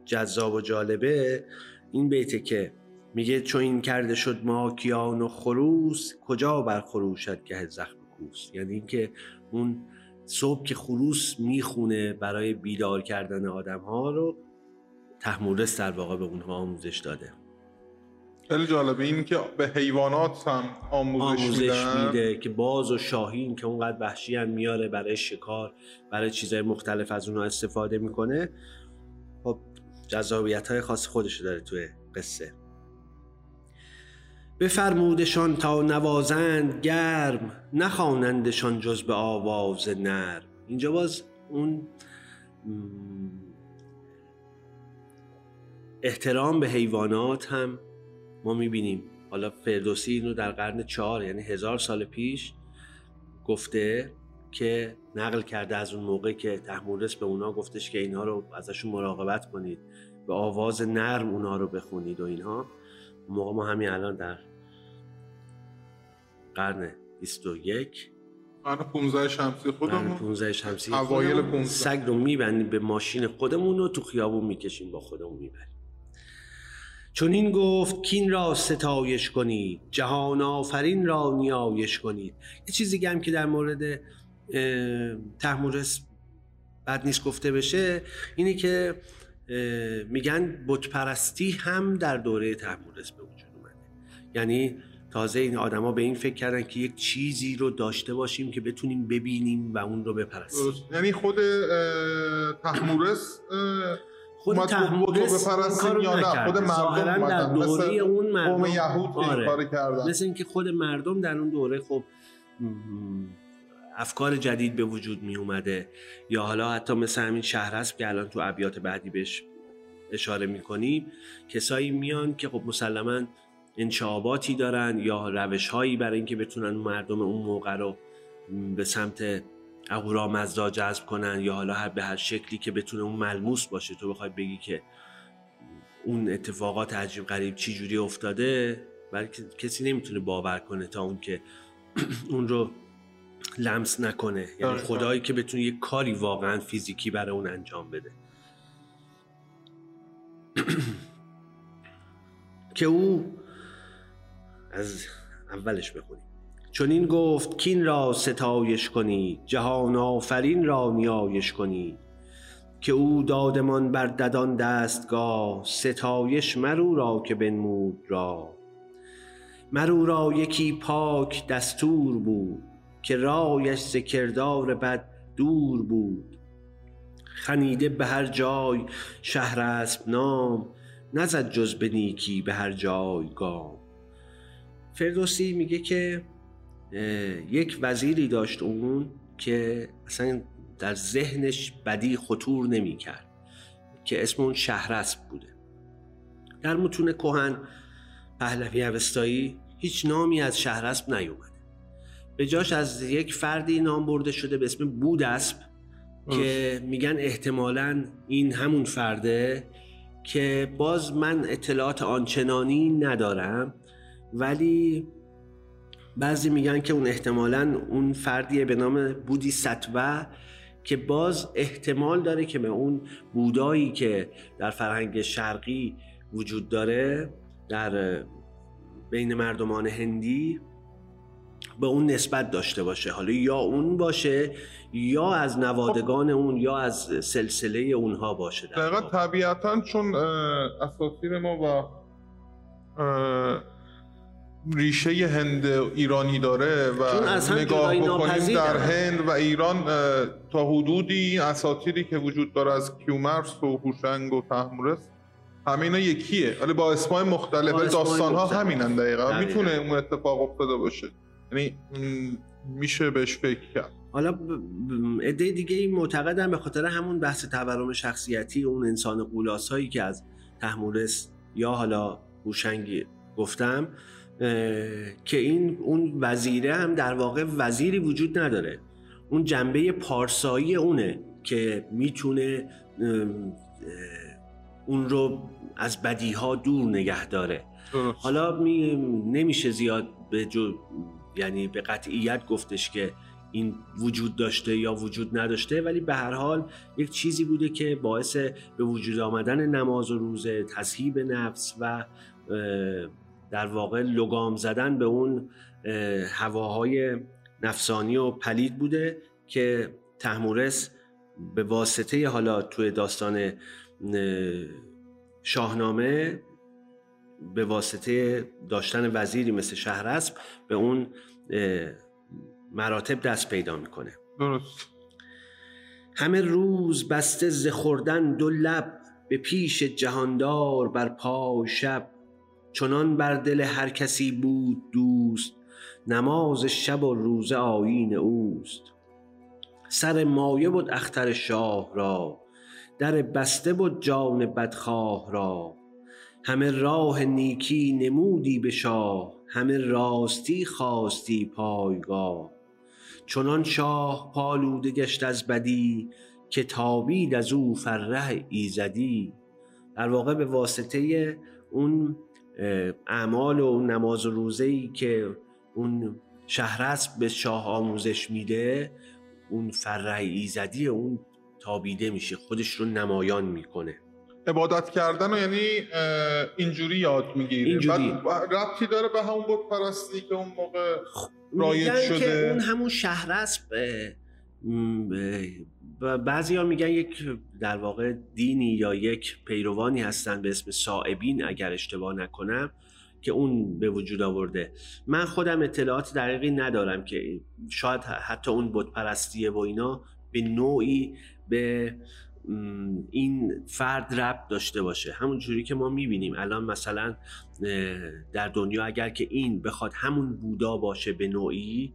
جذاب و جالبه این بیته که میگه چون این کرده شد ماکیان و خروس، کجا بر خروشد که زخم کوس. یعنی این که اون صبح که خروس میخونه برای بیدار کردن آدم ها رو تهمورث در واقع به اونها آموزش داده. خیلی جالبه این که به حیوانات هم آموزش, آموزش میده که باز و شاهین که اونقدر وحشی هم میاره برای شکار، برای چیزهای مختلف از اونها استفاده میکنه. خب جذابیت‌های خاص خودش داره توی قصه. بفرمودشان تا نوازند گرم، نخوانندشان جز به آواز نرم. اینجا باز اون احترام به حیوانات هم ما میبینیم. حالا فردوسی اینو در قرن چهار یعنی هزار سال پیش گفته که نقل کرده از اون موقع که تهمورث به اونا گفتش که اینها رو ازشون مراقبت کنید، به آواز نرم اونا رو بخونید و اینها. موقع ما همین الان در قرن بیست و یک قرن پانزده شمسی خودمون، پانزده شمسی اوایل پانزده، سگ رو میبندیم به ماشین خودمون و تو خیابون میکشیم با خودمون میبریم. چون این گفت کین را ستایش کنید، جهان آفرین را نیایش کنید. یه چیزی هم که در مورد تهمورث بد نیست گفته بشه اینه که میگن بت پرستی هم در دوره تهمورث به وجود اومده. یعنی تازه این آدما به این فکر کردن که یک چیزی رو داشته باشیم که بتونیم ببینیم و اون رو بپرستیم. یعنی خود تهمورث خود تهمورث کارو نکرد، ظاهرا در دوره اون مردم یهود کار کردن. مثل اینکه خود مردم در اون دوره خب افکار جدید به وجود می اومده، یا حالا حتی مثل همین شهرسپ که الان تو ابیات بعدی بهش اشاره میکنیم، کسایی میان که خب مسلماً انشعاباتی دارن یا روش‌هایی برای اینکه بتونن مردم اون موقع رو به سمت اغورامزدا جذب کنن، یا حالا هر به هر شکلی که بتونه اون ملموس باشه. تو بخوای بگی که اون اتفاقات عجیب غریب چی جوری افتاده، بلکه کسی نمیتونه باور کنه تا اون که اون رو لمس نکنه. یعنی خدایی که بتونه یه کاری واقعا فیزیکی برای اون انجام بده. که او از اولش بخونیم. چون این گفت کین را ستایش کنی، جهان آفرین را نیایش کنی. که او دادمان بر ددان دستگاه، ستایش مرو را که بنمود را. مرو را یکی پاک دستور بود، که رایش ز کردار بد دور بود. خنیده به هر جای شهرسپ نام، نزد جز به نیکی به هر جای گام. فردوسی میگه که یک وزیری داشت اون که اصلا در ذهنش بدی خطور نمی کرد، که اسم اون شهرسپ بوده. در متون کهن پهلوی اوستایی هیچ نامی از شهرسپ نیومده. به جاش از یک فردی نام برده شده به اسم بودسپ که میگن احتمالاً این همون فرده، که باز من اطلاعات آنچنانی ندارم، ولی بعضی میگن که اون احتمالاً اون فردیه به نام بودی سطوه که باز احتمال داره که به اون بودایی که در فرهنگ شرقی وجود داره در بین مردمان هندی به اون نسبت داشته باشه. حالا یا اون باشه یا از نوادگان اون یا از سلسله اونها باشه. دقیقا طبیعتا چون اساطیر ما با ریشه هند ایرانی داره و نگاه بکنیم در هند و ایران تا حدودی اساطیری که وجود داره از کیومرث و هوشنگ و تهمورث همینا یکیه، ولی با اسمای مختلف داستان‌ها همینن. دقیقاً میتونه اون اتفاق افتاده باشه، یعنی میشه بهش فکر کرد. حالا عده دیگه معتقدن به خاطر همون بحث تورم شخصیتی اون انسان قولاسایی که از تهمورث یا حالا هوشنگ گفتم که این اون وزیره هم در واقع وزیری وجود نداره، اون جنبه پارسایی اونه که میتونه اون رو از بدیها دور نگه داره. حالا می نمیشه زیاد به جو یعنی به قطعیت گفتش که این وجود داشته یا وجود نداشته، ولی به هر حال یک چیزی بوده که باعث به وجود آمدن نماز و روزه، تذهیب نفس و در واقع لگام زدن به اون هواهای نفسانی و پلید بوده که تهمورث به واسطه حالا توی داستان شاهنامه به واسطه داشتن وزیری مثل شهرسپ به اون مراتب دست پیدا میکنه. درست. همه روز بسته ز خوردن دو لب، به پیش جهاندار بر پای شب، چنان بر دل هر کسی بود دوست، نماز شب و روزه آیین اوست. سر مایه بود اختر شاه را، در بسته بود جان بدخواه را، همه راه نیکی نمودی به شاه، همه راستی خواستی پایگاه. چنان شاه پالوده گشت از بدی، که تابید از او فره ایزدی. در واقع به واسطه اون اعمال و نماز و روزه‌ای که اون شهرسپ به شاه آموزش میده، اون فره ایزدی اون تابیده میشه، خودش رو نمایان میکنه. عبادت کردن و یعنی اینجوری یاد میگیره. اینجوری. بعد ربطی داره به همون بت پرستی که اون موقع رایج شده. که اون همون شهرسپ و بعضی ها میگن یک در واقع دینی یا یک پیروانی هستن به اسم سائبین اگر اشتباه نکنم که اون به وجود آورده. من خودم اطلاعات دقیقی ندارم که شاید حتی اون بت پرستیه و اینا به نوعی به این فرد ربط داشته باشه. همون جوری که ما میبینیم الان مثلا در دنیا اگر که این بخواد همون بودا باشه به نوعی،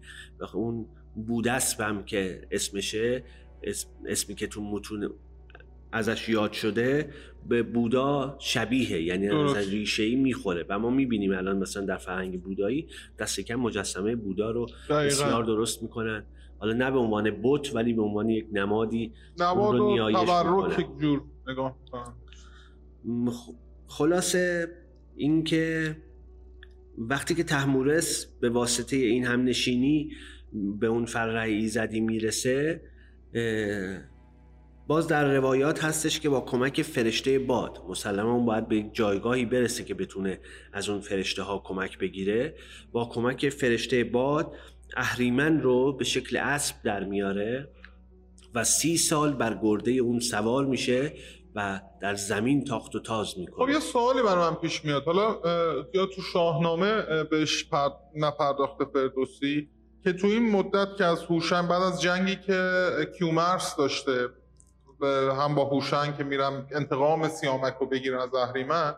اون بودسپ هم که اسمشه، اسم اسمی که تو متون ازش یاد شده به بودا شبیهه، یعنی از ریشه‌ای میخوره و ما میبینیم الان مثلا در فرهنگ بودایی دست کم مجسمه بودا رو بسیار درست میکنن، حالا نه به عنوان بت ولی به عنوان یک نمادی نماد رو نیایش میکنن. خلاصه این که وقتی که تهمورث به واسطه این همنشینی به اون فره ایزدی میرسه، باز در روایات هستش که با کمک فرشته باد مسلماً باید به جایگاهی برسه که بتونه از اون فرشته ها کمک بگیره، با کمک فرشته باد احریمن رو به شکل اسب در میاره و سی سال بر گرده اون سوار میشه و در زمین تاخت و تاز میکنه. خب یه سوالی برام پیش میاد، حالا یا تو شاهنامه بهش پر... نپرداخته فردوسی که تو این مدت که از هوشنگ بعد از جنگی که کیومرث داشته هم با هوشنگ که میرم انتقام سیامک رو بگیرن از احریمن،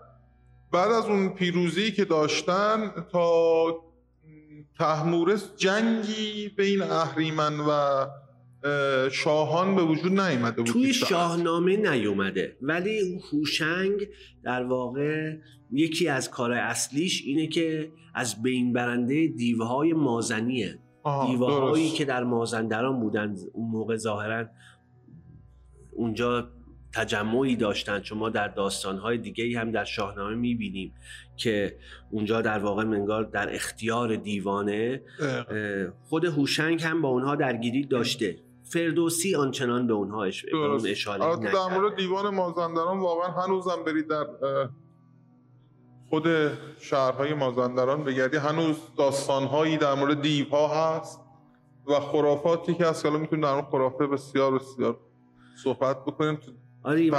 بعد از اون پیروزی که داشتن تا تهمورث جنگی بین احریمن و شاهان به وجود نیومده بود، توی شاهنامه نیومده، ولی هوشنگ در واقع یکی از کارهای اصلیش اینه که از بین برنده دیوهای مازنیه، دیوهایی که در مازندران بودن اون موقع، ظاهرا اونجا تجمعی داشتن، چون ما در داستان‌های دیگه‌ای هم در شاهنامه می‌بینیم که اونجا در واقع منگار در اختیار دیوانه، خود هوشنگ هم با اونها درگیری داشته. فردوسی آنچنان به اونها اشاره نکرده. در مورد دیوان مازندران واقعا هنوزم برید در خود شهرهای مازندران بگردی، هنوز داستان‌هایی در مورد دیوها هست و خرافاتی که از کلا می‌تونید در اون خرافه بسیار بسیار صحبت بکنیم. آره، یه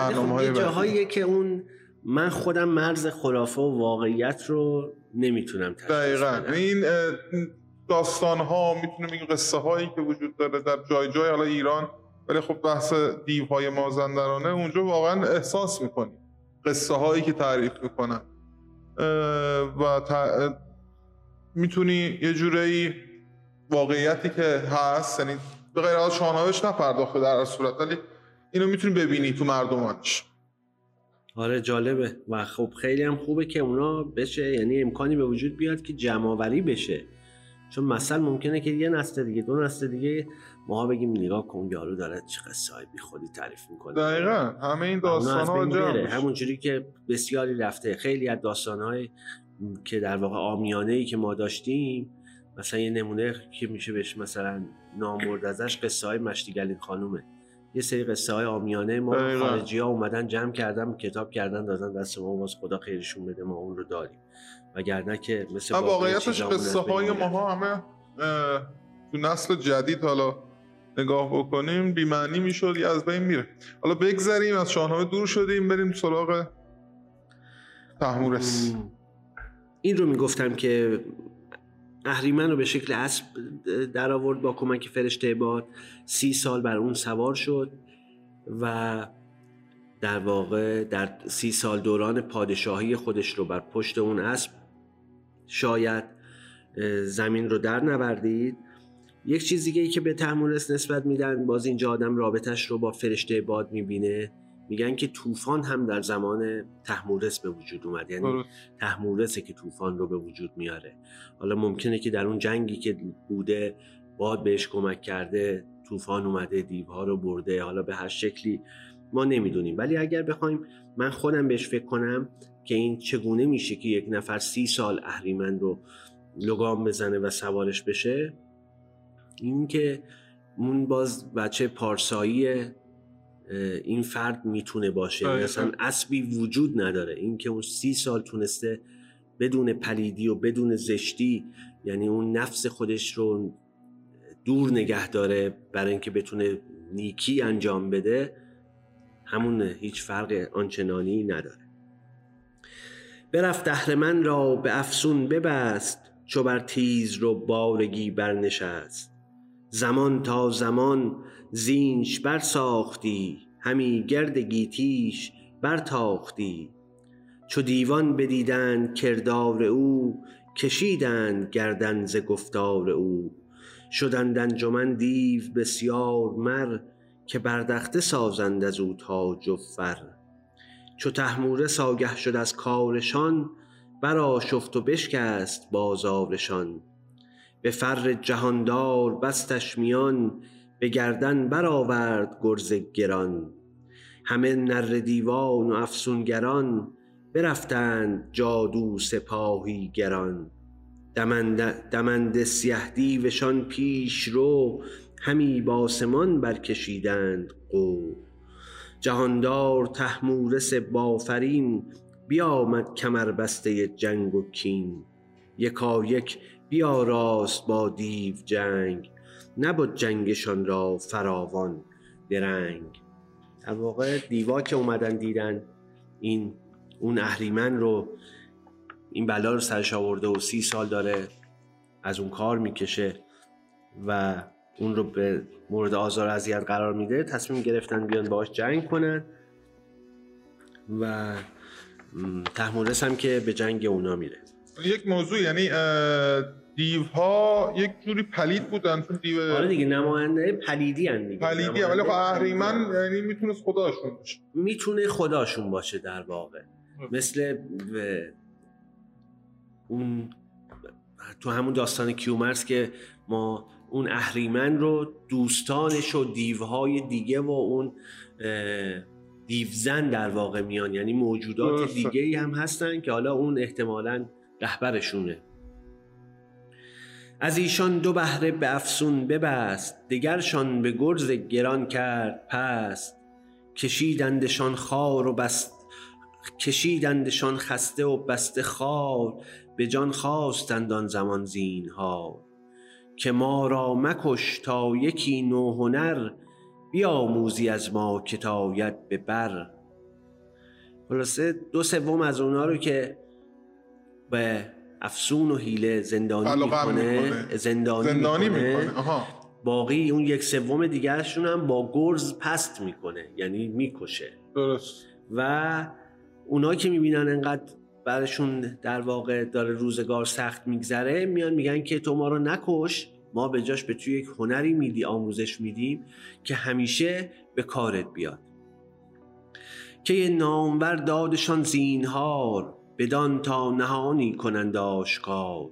جاهاییه که اون من خودم مرز خرافه و واقعیت رو نمیتونم تشخیص بدم. دقیقاً این داستان‌ها میتونم این قصه هایی که وجود داره در جای جای حالا ایران، ولی خب بحث دیوهای مازندرانه اونجا واقعا احساس میکنیم قصه هایی که تعریف میکنن و تا... میتونی یه جورایی واقعیتی که هست، یعنی به غیر از شاهنامه‌اش نپرداخته در هر صورت، ولی اینو میتونی ببینی تو مردمانش. آره جالبه و خب خیلی هم خوبه که اونا بشه، یعنی امکانی به وجود بیاد که جمع‌آوری بشه، چون مثلا ممکنه که یه نسل دیگه دو نسل دیگه ما بگیم نگاه کن یارو داره چه قصه های بیخودی تعریف میکنه. دقیقاً همه این داستان‌ها جمع همونجوری که بسیاری رفته، خیلی از داستان‌های که در واقع عامیانه‌ای که ما داشتیم، مثلا یه نمونه که میشه بهش مثلا نام برد ازش قصه های مشتیگلین خانومه، یه سری قصه های عامیانه ما خارجی‌ها اومدن جمع کردن کتاب کردن دادن دست ما، باز خدا خیرشون بده ما اون رو داریم، وگرنه که مثل واقعیتش قصه های ما همه تو نسل جدید حالا نگاه بکنیم بی معنی میشد یا از بین میره. حالا بگذریم از شاهنامه دور شدیم، بریم سراغ تهمورث. این رو میگفتم که احریمن رو به شکل اسب در آورد با کمک فرشته باد، سی سال بر اون سوار شد و در واقع در سی سال دوران پادشاهی خودش رو بر پشت اون اسب شاید زمین رو در نوردید. یک چیز دیگه ای که به تهمورث نسبت میدن، باز اینجا آدم رابطش رو با فرشته باد میبینه، میگن که طوفان هم در زمان تهمورث به وجود اومد، یعنی تهمورثه که طوفان رو به وجود میاره. حالا ممکنه که در اون جنگی که بوده باد بهش کمک کرده، طوفان اومده دیوها رو برده، حالا به هر شکلی ما نمیدونیم، ولی اگر بخوایم من خودم بهش فکر کنم که این چگونه میشه که یک نفر سی سال اهریمن رو لگام بزنه و سوارش بشه، این که اون باز بچه پارساییه این فرد میتونه باشه، مثلا اسبی وجود نداره، این که اون سی سال تونسته بدون پلیدی و بدون زشتی، یعنی اون نفس خودش رو دور نگه داره برای اینکه بتونه نیکی انجام بده، همون هیچ فرق آنچنانی نداره. برفت اهرمن را به افسون ببست، چو بر تیز رو بارگی برنشست، زمان تا زمان زینش بر ساختی، همی گرد گیتیش بر تاختی، چو دیوان بدیدند کردار او، کشیدند گردن ز گفتار او، شدند انجمن دیو بسیار مر، که بردخته سازند از او تاج و فر، چو تهمورث آگه شد از کارشان، برآشفت و بشکست بازارشان، به فر جهاندار بستش میان، به گردن برآورد گرز گران، همه نره دیوان و افسونگران، برفتند جادو سپاهی گران، دمند دمند سیه دیوشان پیش رو، همی باسمان برکشیدند قو، جهاندار تهمورث بافرین، بیامد کمر بسته جنگ و کین، یکایک بیاراست با دیو جنگ، نبود جنگشان را فراوان درنگ. در واقع دیوا که اومدن دیدن این اون اهریمن رو، این بلا رو سرش آورده و سی سال داره از اون کار میکشه و اون رو به مورد آزار و اذیت قرار میده، تصمیم گرفتن بیان باهاش جنگ کنن و تهمورث هم که به جنگ اونا میره. یک موضوع یعنی دیوها یک جوری پلید بودن تو دیو. آره دیگه نماینده پلیدی ان دیگه. پلیدی ولی خب احریمن یعنی میتونه خداشون باشه. میتونه خداشون باشه در واقع. مثل اون تو همون داستان کیومرث که ما اون احریمن رو دوستانش و دیوهای دیگه و اون دیوزن در واقع میان، یعنی موجودات درسته. دیگه ای هم هستن که حالا اون احتمالاً رهبرشونه. از ایشان دو بهره به افسون ببست، دگرشان به گرز گران کرد پست. کشیدندشان خار و بست، کشیدندشان خسته و بسته خار. به جان خواستند آن زمان زینهار، که ما را مکش تا یکی نوهنر. بیاموزی از ما که تاید به بر. خلاصه دو سوم از اونا رو که به افسون و هیله زندانی میکنه زندانی, زندانی میکنه, میکنه. آها. باقی اون یک سوم دیگرشون هم با گرز پست میکنه، یعنی میکشه. درست. و اونا که میبینن انقدر برشون در واقع داره روزگار سخت میگذره، میان میگن که تو ما رو نکش، ما به جاش به توی یک هنری میدی آموزش میدیم که همیشه به کارت بیاد. که یه نامور دادشان زینهار، بدان تا نهانی کنند آشکار.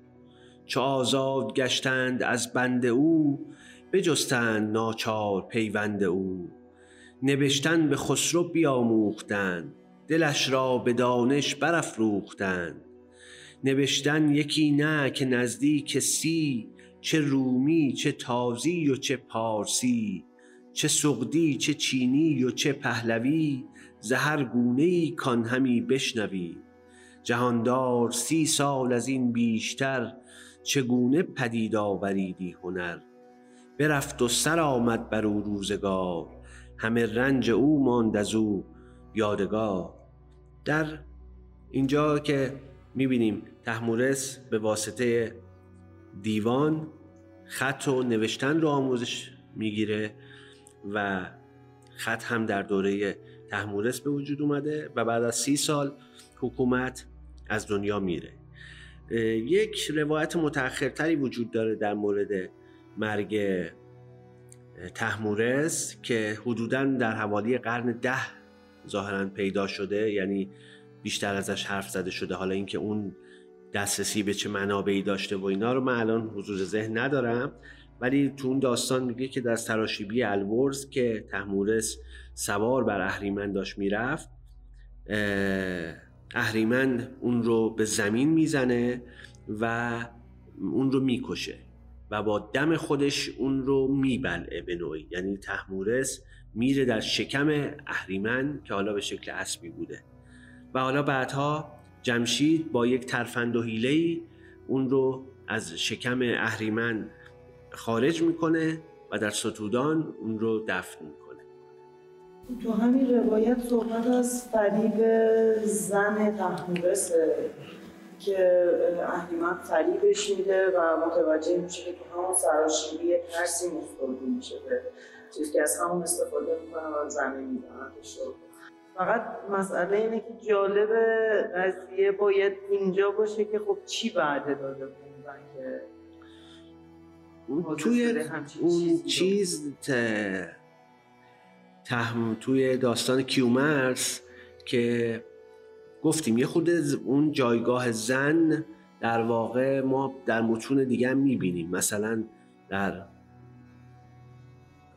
چو آزاد گشتند از بند او، بجستند ناچار پیوند او. نبشتن به خسرو بیاموختند، دلش را به دانش برافروختند. نبشتن یکی نه که نزدیک سی، چه رومی چه تازی و چه پارسی. چه سغدی چه چینی و چه پهلوی، زهر گونه‌ای کان همی بشنوی. جهاندار سی سال از این بیشتر، چگونه پدید آوریدی هنر. برفت و سر آمد بر او روزگار، همه رنج او ماند از او یادگار. در اینجا که میبینیم تهمورث به واسطه دیوان خط و نوشتن رو آموزش میگیره و خط هم در دوره تهمورث به وجود اومده و بعد از سی سال حکومت از دنیا میره. یک روایت متأخرتری وجود داره در مورد مرگ تهمورث که حدوداً در حوالی قرن ده ظاهراً پیدا شده، یعنی بیشتر ازش حرف زده شده. حالا اینکه اون دسترسی به چه منابعی داشته و اینا رو من الان حضور ذهن ندارم، ولی تو اون داستان میگه که در سراشیبی البرز که تهمورث سوار بر اهریمن داشت میرفت، اهریمن اون رو به زمین میزنه و اون رو میکشه و با دم خودش اون رو میبلعه به نوعی، یعنی تهمورث میره در شکم اهریمن که حالا به شکل اسبی بوده. و حالا بعدها جمشید با یک ترفند و حیله‌ای اون رو از شکم اهریمن خارج میکنه و در ستودان اون رو دفن میکنه. تو همین روایت صحبت از فریب زن تهمورثه که اهریمن فریبش میده و متوجه میشه که تو همون سراشیبی ترسی مفترده میشه به چیز که از همون استفاده میکنه و زنه میدهندش رو. فقط مسئله اینه که جالب قضیه باید اینجا باشه که خب چی بعده داده بودن که اون توی اون چیز ته... ته... توی داستان کیومرث که گفتیم یه خود اون جایگاه زن در واقع ما در متون دیگه هم میبینیم، مثلا در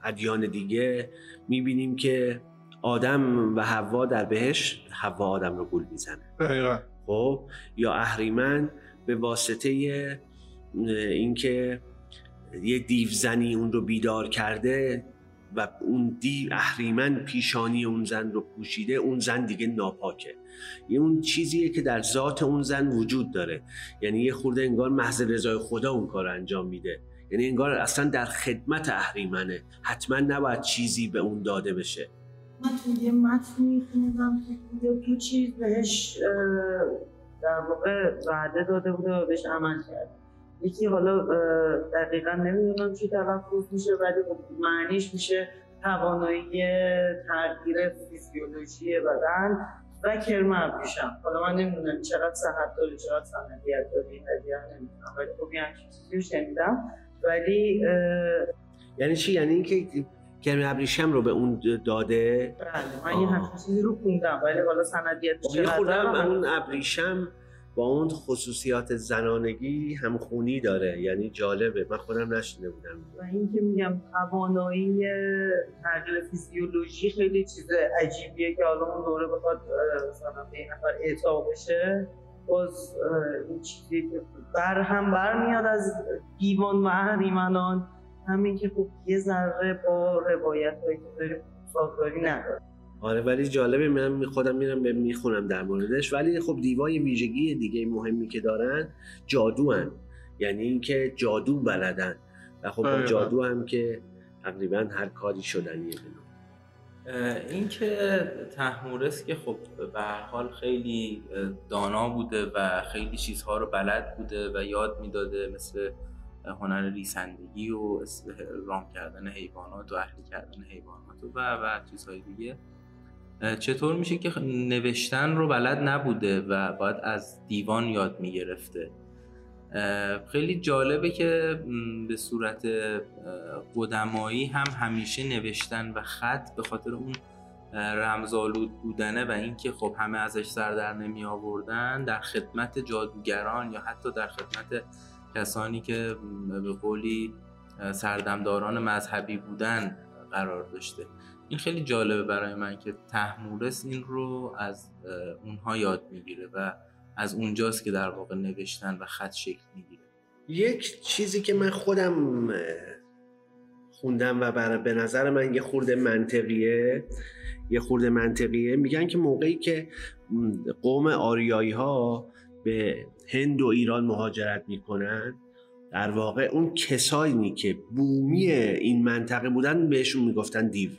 ادیان دیگه میبینیم که آدم و حوا در بهشت حوا آدم رو گول میزنه. دقیقاً. خب یا اهریمن به واسطه اینکه یه دیو زنی اون رو بیدار کرده و اون دیو اهریمن پیشانی اون زن رو پوشیده، اون زن دیگه ناپاکه. یه اون چیزیه که در ذات اون زن وجود داره، یعنی یه خورده انگار محض رضای خدا اون کار انجام میده، یعنی انگار اصلا در خدمت اهریمنه، حتما نباید چیزی به اون داده بشه. من توی یه متنی خوندم که دو چیز بهش در واقع وعده داده بوده و بهش عمل کرد. یکی حالا دقیقا نمیدونم چی تلفظ میشه ولی معنیش میشه توانایی تغییر فیزیولوژی بدن و کرمه ابریشم. حالا من نمیدونم چقدر صحت داره، چقدر صحنویت داره، این قضیه نمیدونم، ولی خوبی هم چیزی رو شنیدم. ولی یعنی چی؟ یعنی اینکه کرمه ابریشم رو به اون داده؟ بله، من یه همچین چیزی رو خوندم، ولی حالا صحنویت چقدر خوندم. اون ابریشم با اون خصوصیات زنانگی همخونی داره، یعنی جالبه، من خودم نشنیده بودم. و این که میگم توانایی تغییر فیزیولوژی خیلی چیز عجیبیه که حالا اون دوره بخواد مثلا به این نفر اعطا بشه، باز این چیزی بر هم بر میاد از دیوان و اهریمنان، همین که خب یه ذره با روایت هایی که داریم سازگاری نداره. آره ولی جالبه، من خودم میرم به میخونم در موردش. ولی خب دیوای ویژگی دیگه مهمی که دارن جادو هن، یعنی اینکه جادو بلدن و خب با جادو هم که تقریبا هر کاری شدنیه. این که تهمورث که خب به هر حال خیلی دانا بوده و خیلی چیزها رو بلد بوده و یاد میداده، مثل هنر ریسندگی و رام کردن حیوانات و اهلی کردن حیوانات و و چیزهای دیگه، چطور میشه که نوشتن رو بلد نبوده و باید از دیوان یاد میگرفته؟ خیلی جالبه که به صورت قدمایی هم همیشه نوشتن و خط به خاطر اون رمزآلود بودنه و اینکه خب همه ازش سر در نمی آوردن، در خدمت جادوگران یا حتی در خدمت کسانی که به قولی سردمداران مذهبی بودن قرار داشته. این خیلی جالبه برای من که تهمورث این رو از اونها یاد میگیره و از اونجاست که در واقع نوشتن و خط شکل میگیره. یک چیزی که من خودم خوندم و برای به نظر من یه خورده منطقیه، یه خورده منطقیه میگن که موقعی که قوم آریایی ها به هند و ایران مهاجرت میکنن، در واقع اون کسانی که بومی این منطقه بودن بهشون میگفتن دیو.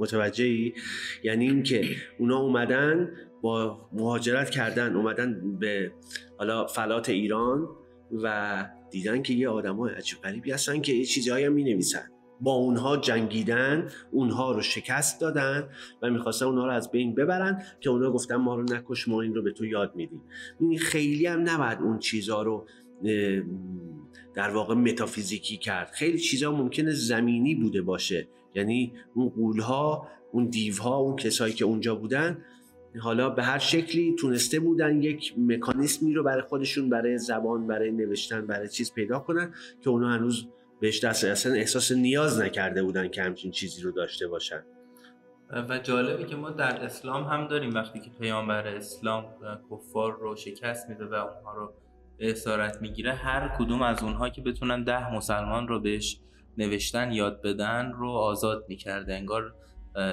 متوجهی؟ یعنی اینکه اونا اومدن با مهاجرت کردن، اومدن به حالا فلات ایران و دیدن که یه آدمای عجیب غریبی هستن که یه چیزایی هم می‌نویسن، با اونها جنگیدن، اونها رو شکست دادن و می‌خواستن اونها رو از بین ببرن که اونها گفتن ما رو نکش، ما این رو به تو یاد میدیم. این خیلی هم نباید اون چیزا رو در واقع متافیزیکی کرد. خیلی چیزا ممکنه زمینی بوده باشه، یعنی اون غول‌ها، اون دیوها، اون کسایی که اونجا بودن حالا به هر شکلی تونسته بودن یک مکانیزمی رو برای خودشون، برای زبان، برای نوشتن، برای چیز پیدا کنن که اونا هنوز بهش دست اصلا احساس نیاز نکرده بودن که همچین چیزی رو داشته باشن. و جالبه که ما در اسلام هم داریم، وقتی که پیامبر اسلام کفار رو شکست میده و اونها رو اسارت میگیره، هر کدوم از اونها که بتونن ده مسلمان رو بهش نوشتن یاد بدن رو آزاد میکرده. انگار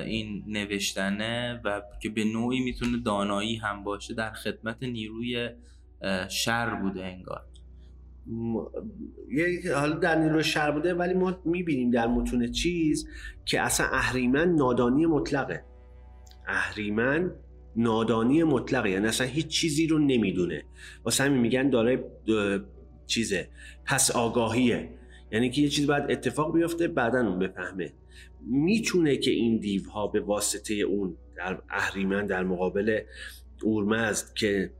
این نوشتنه و که به نوعی میتونه دانایی هم باشه، در خدمت نیروی شر بوده انگار. حالا در نیروی شر بوده، ولی ما میبینیم در متون چیز که اصلا اهریمن نادانی مطلقه. اهریمن نادانی مطلقه، یعنی اصلا هیچ چیزی رو نمیدونه، واسه همین میگن داره چیزه پس آگاهیه، یعنی که یه چیز باید اتفاق بیفته بعداً اون بفهمه. میتونه که این دیوها به واسطه اون در اهریمن در مقابل اورمزد که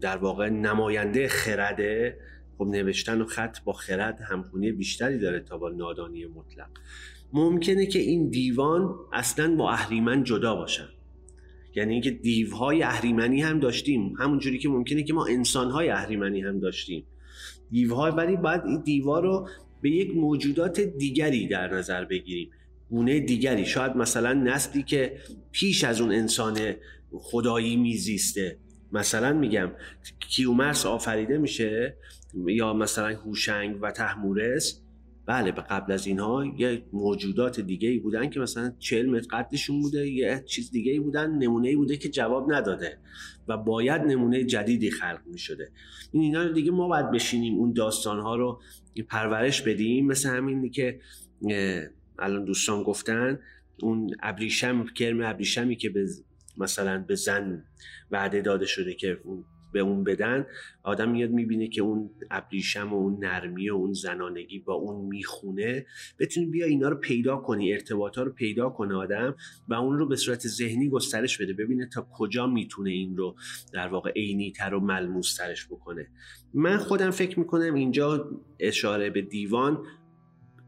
در واقع نماینده خرده، خب نوشتن و خط با خرد همخونی بیشتری داره تا با نادانی مطلق. ممکنه که این دیوان اصلاً با اهریمن جدا باشن، یعنی اینکه دیوهای اهریمنی هم داشتیم، همونجوری که ممکنه که ما انسانهای اهریمنی هم داشتیم دیوهای، ولی باید این دیوها رو به یک موجودات دیگری در نظر بگیریم، گونه دیگری، شاید مثلا نسلی که پیش از اون انسان خدایی میزیسته. مثلا میگم کیومرث آفریده میشه یا مثلا هوشنگ و تهمورث، بله قبل از اینها یه موجودات دیگه‌ای بودن که مثلا چهل متر قدشون بوده، یه چیز دیگه‌ای بودن، نمونه‌ای بوده که جواب نداده و باید نمونه جدیدی خلق می‌شده. این اینا رو دیگه ما باید بشینیم اون داستان‌ها رو پرورش بدیم، مثل همینی که الان دوستان گفتن اون ابریشم، کرم ابریشمی که به مثلا به زن وعده داده شده که اون به اون بدن، آدم میاد میبینه که اون ابریشم و اون نرمی و اون زنانگی با اون میخونه، بتونی بیا اینا رو پیدا کنی، ارتباطا رو پیدا کنه آدم و اون رو به صورت ذهنی گسترش بده، ببینه تا کجا میتونه این رو در واقع عینی تر و ملموس ترش بکنه. من خودم فکر میکنم اینجا اشاره به دیوان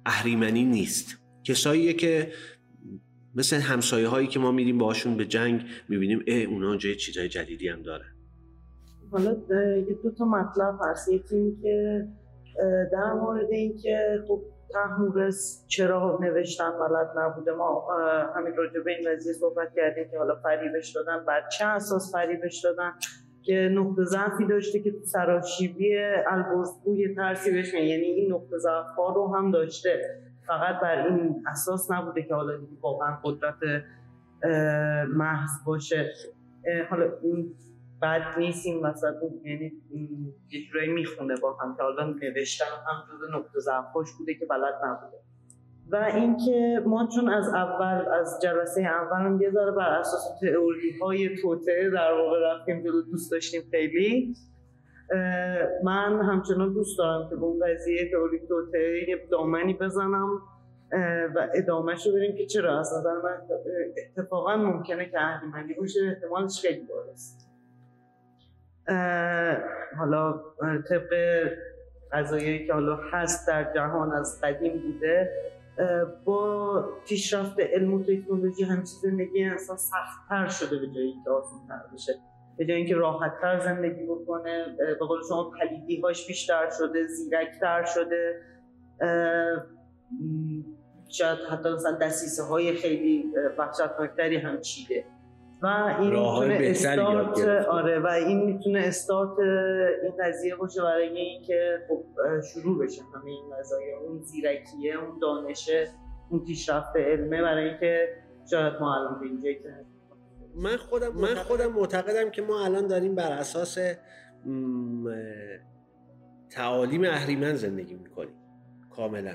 اهریمنی نیست، کساییه که مثل همسایه هایی که ما میریم باشون به جنگ میبینیم اه اونا جای چیزای جدیدی هم داره. حالا یه دو تا مطلب هست، یکی این که در مورد این که خب تهمورث چرا نوشتن بلد نبوده، ما همین راجع به این قضیه صحبت کردیم که حالا فریبش دادن، بر چه اساس فریبش دادن، که نقطه ضعفی داشته که تو سراشیبی البرزگو یه ترسی بهش، یعنی این نقطه ضعف‌ها رو هم داشته، فقط بر این اساس نبوده که حالا دیگه واقعا قدرت محض باشه. حالا بد نیست این وسط، یعنی یه جورایی میخونه با هم که حالا نوشتن هم جزو نقطه ضعفش بوده که بلد نبوده. و اینکه ما چون از اول، از جلسه اول هم یه ذره بر اساس تئوری های توطئه در واقع رفتیم جلو، دوست داشتیم خیلی، من همچنان دوست دارم که به اون قضیه تئوری توطئه یه دامنی بزنم و ادامهش رو بریم که چرا از نظر من اتفاقا ممکنه که اهریمنی باشه، احتمالش خیلی بالاست. حالا طبق قضایایی که حالا هست در جهان از قدیم بوده، با پیشرفت علم و تکنولوژی همچین زندگی انسان سخت‌تر شده به جای اینکه آسان‌تر بشه، به جای اینکه راحت‌تر زندگی بکنه، به قول شما پلیدی‌هاش بیشتر شده، زیرک‌تر شده، شاید حتی مثلا دسیسه‌های خیلی وحشتناک‌تری هم چیده و این میتونه استارت، آره و این میتونه استارت این قضیه باشه برای اینکه خب شروع بشه همه این قضایا، اون زیرکیه، اون دانشه، اون پیشرفت علمه، برای اینکه شاید ما الان به اینجایی که من خودم من خودم معتقدم که ما الان داریم بر اساس تعالیم اهریمن زندگی میکنیم کاملا.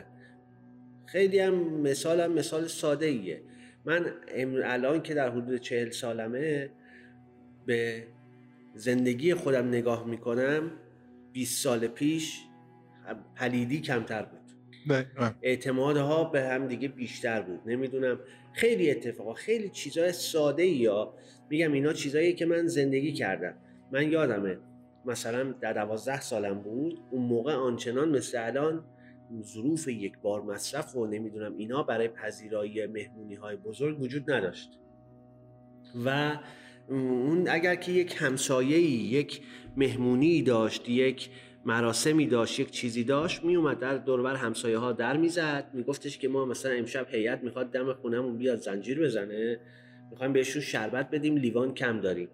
خیلی هم مثالم مثال ساده ایه. من الان که در حدود چهل سالمه به زندگی خودم نگاه میکنم، بیست سال پیش پلیدی کمتر بود، اعتمادها به هم دیگه بیشتر بود، نمیدونم خیلی اتفاقا، خیلی چیزای ساده ای ها، میگم اینا چیزایی که من زندگی کردم. من یادمه مثلا در دوازده سالم بود، اون موقع آنچنان مثل الان ظروف یک بار مصرف و نمیدونم اینا برای پذیرایی مهمونی های بزرگ وجود نداشت و اون اگر که یک همسایه‌ای یک مهمونی داشت، یک مراسمی داشت، یک چیزی داشت، میومد در دور و بر همسایه ها در میزد، میگفتش که ما مثلا امشب هیئت میخواد دم خونمون بیاد زنجیر بزنه، میخوایم بهشون شربت بدیم، لیوان کم داریم،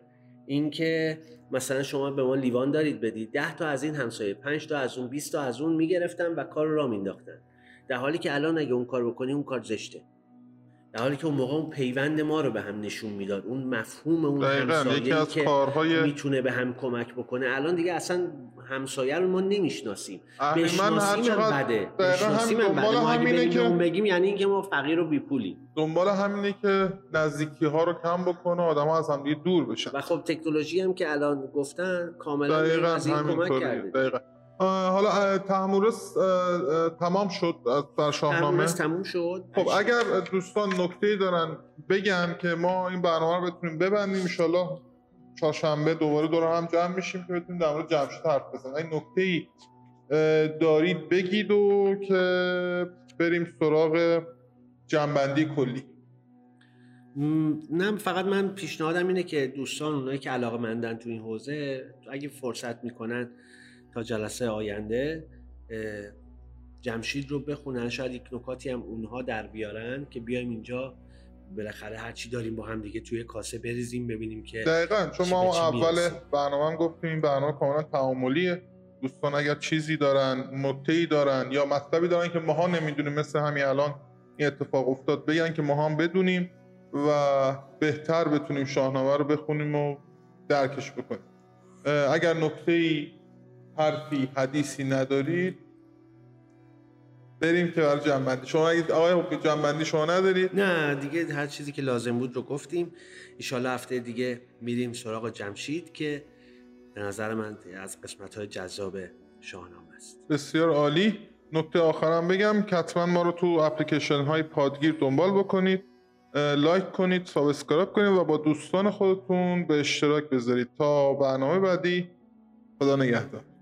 این که مثلا شما به ما لیوان دارید بدید. ده تا از این همسایه، پنج تا از اون، بیست تا از اون میگرفتن و کار را مینداختن، در حالی که الان اگه اون کار بکنی اون کار زشته، در حالی که اون موقع اون پیوند ما رو به هم نشون میداد، اون مفهوم اون همسایه‌ای که کارهای... میتونه به هم کمک بکنه. الان دیگه اصلا همسایه رو ما نمیشناسیم، بشناسیم هم بده، بشناسیم هم بده. ما اگه بریم که... اون بگیم یعنی این که ما فقیر و بیپولیم. دنبال همینه که نزدیکی‌ها رو کم بکنه، آدم‌ها از هم دیگه دور بشن و خب تکنولوژی هم که الان گفتن کاملا از این کمک کرده. دقیقاً. حالا تهمورث تمام شد در شاهنامه، تمام شد. خب اگر دوستان نکته‌ای دارن بگن که ما این برنامه رو بتونیم ببندیم، ان شاءالله چهارشنبه دوباره دور هم جمع میشیم که بتونیم در مورد جمشید حرف بزنیم. اگه نکته‌ای دارید بگید و که بریم سراغ جمع‌بندی کلی. نه فقط من پیشنهادم اینه که دوستان اونایی که علاقه‌مندن تو این حوزه اگه فرصت میکنن تا جلسه آینده جمشید رو بخونن، شاید یک نکاتی هم اونها در بیارن که بیایم اینجا بالاخره هرچی داریم با هم دیگه توی کاسه بریزیم ببینیم که دقیقاً. چون ما اول برنامه هم گفتیم این برنامه کاملا تعاملیه، دوستان اگر چیزی دارن، نکته‌ای دارن یا مطلبی دارن که ماها نمیدونیم، مثل همین الان این اتفاق افتاد، بگن که ما هم بدونیم و بهتر بتونیم شاهنامه رو بخونیم و درکش بکنیم. اگر نکته‌ای، حرفی، حدیثی ندارید بریم که برای جمع‌بندی. شما اگه آقای جمع‌بندی شما ندارید؟ نه دیگه هر چیزی که لازم بود رو گفتیم. ان شاءالله هفته دیگه میریم سراغ جمشید که به نظر من از قسمت‌های جذاب شاهنامه است. بسیار عالی. نکته آخرم بگم که حتما ما رو تو اپلیکیشن‌های پادگیر دنبال بکنید، لایک کنید، سابسکرایب کنید و با دوستان خودتون به اشتراک بذارید. تا برنامه بعدی، خدا نگهدار.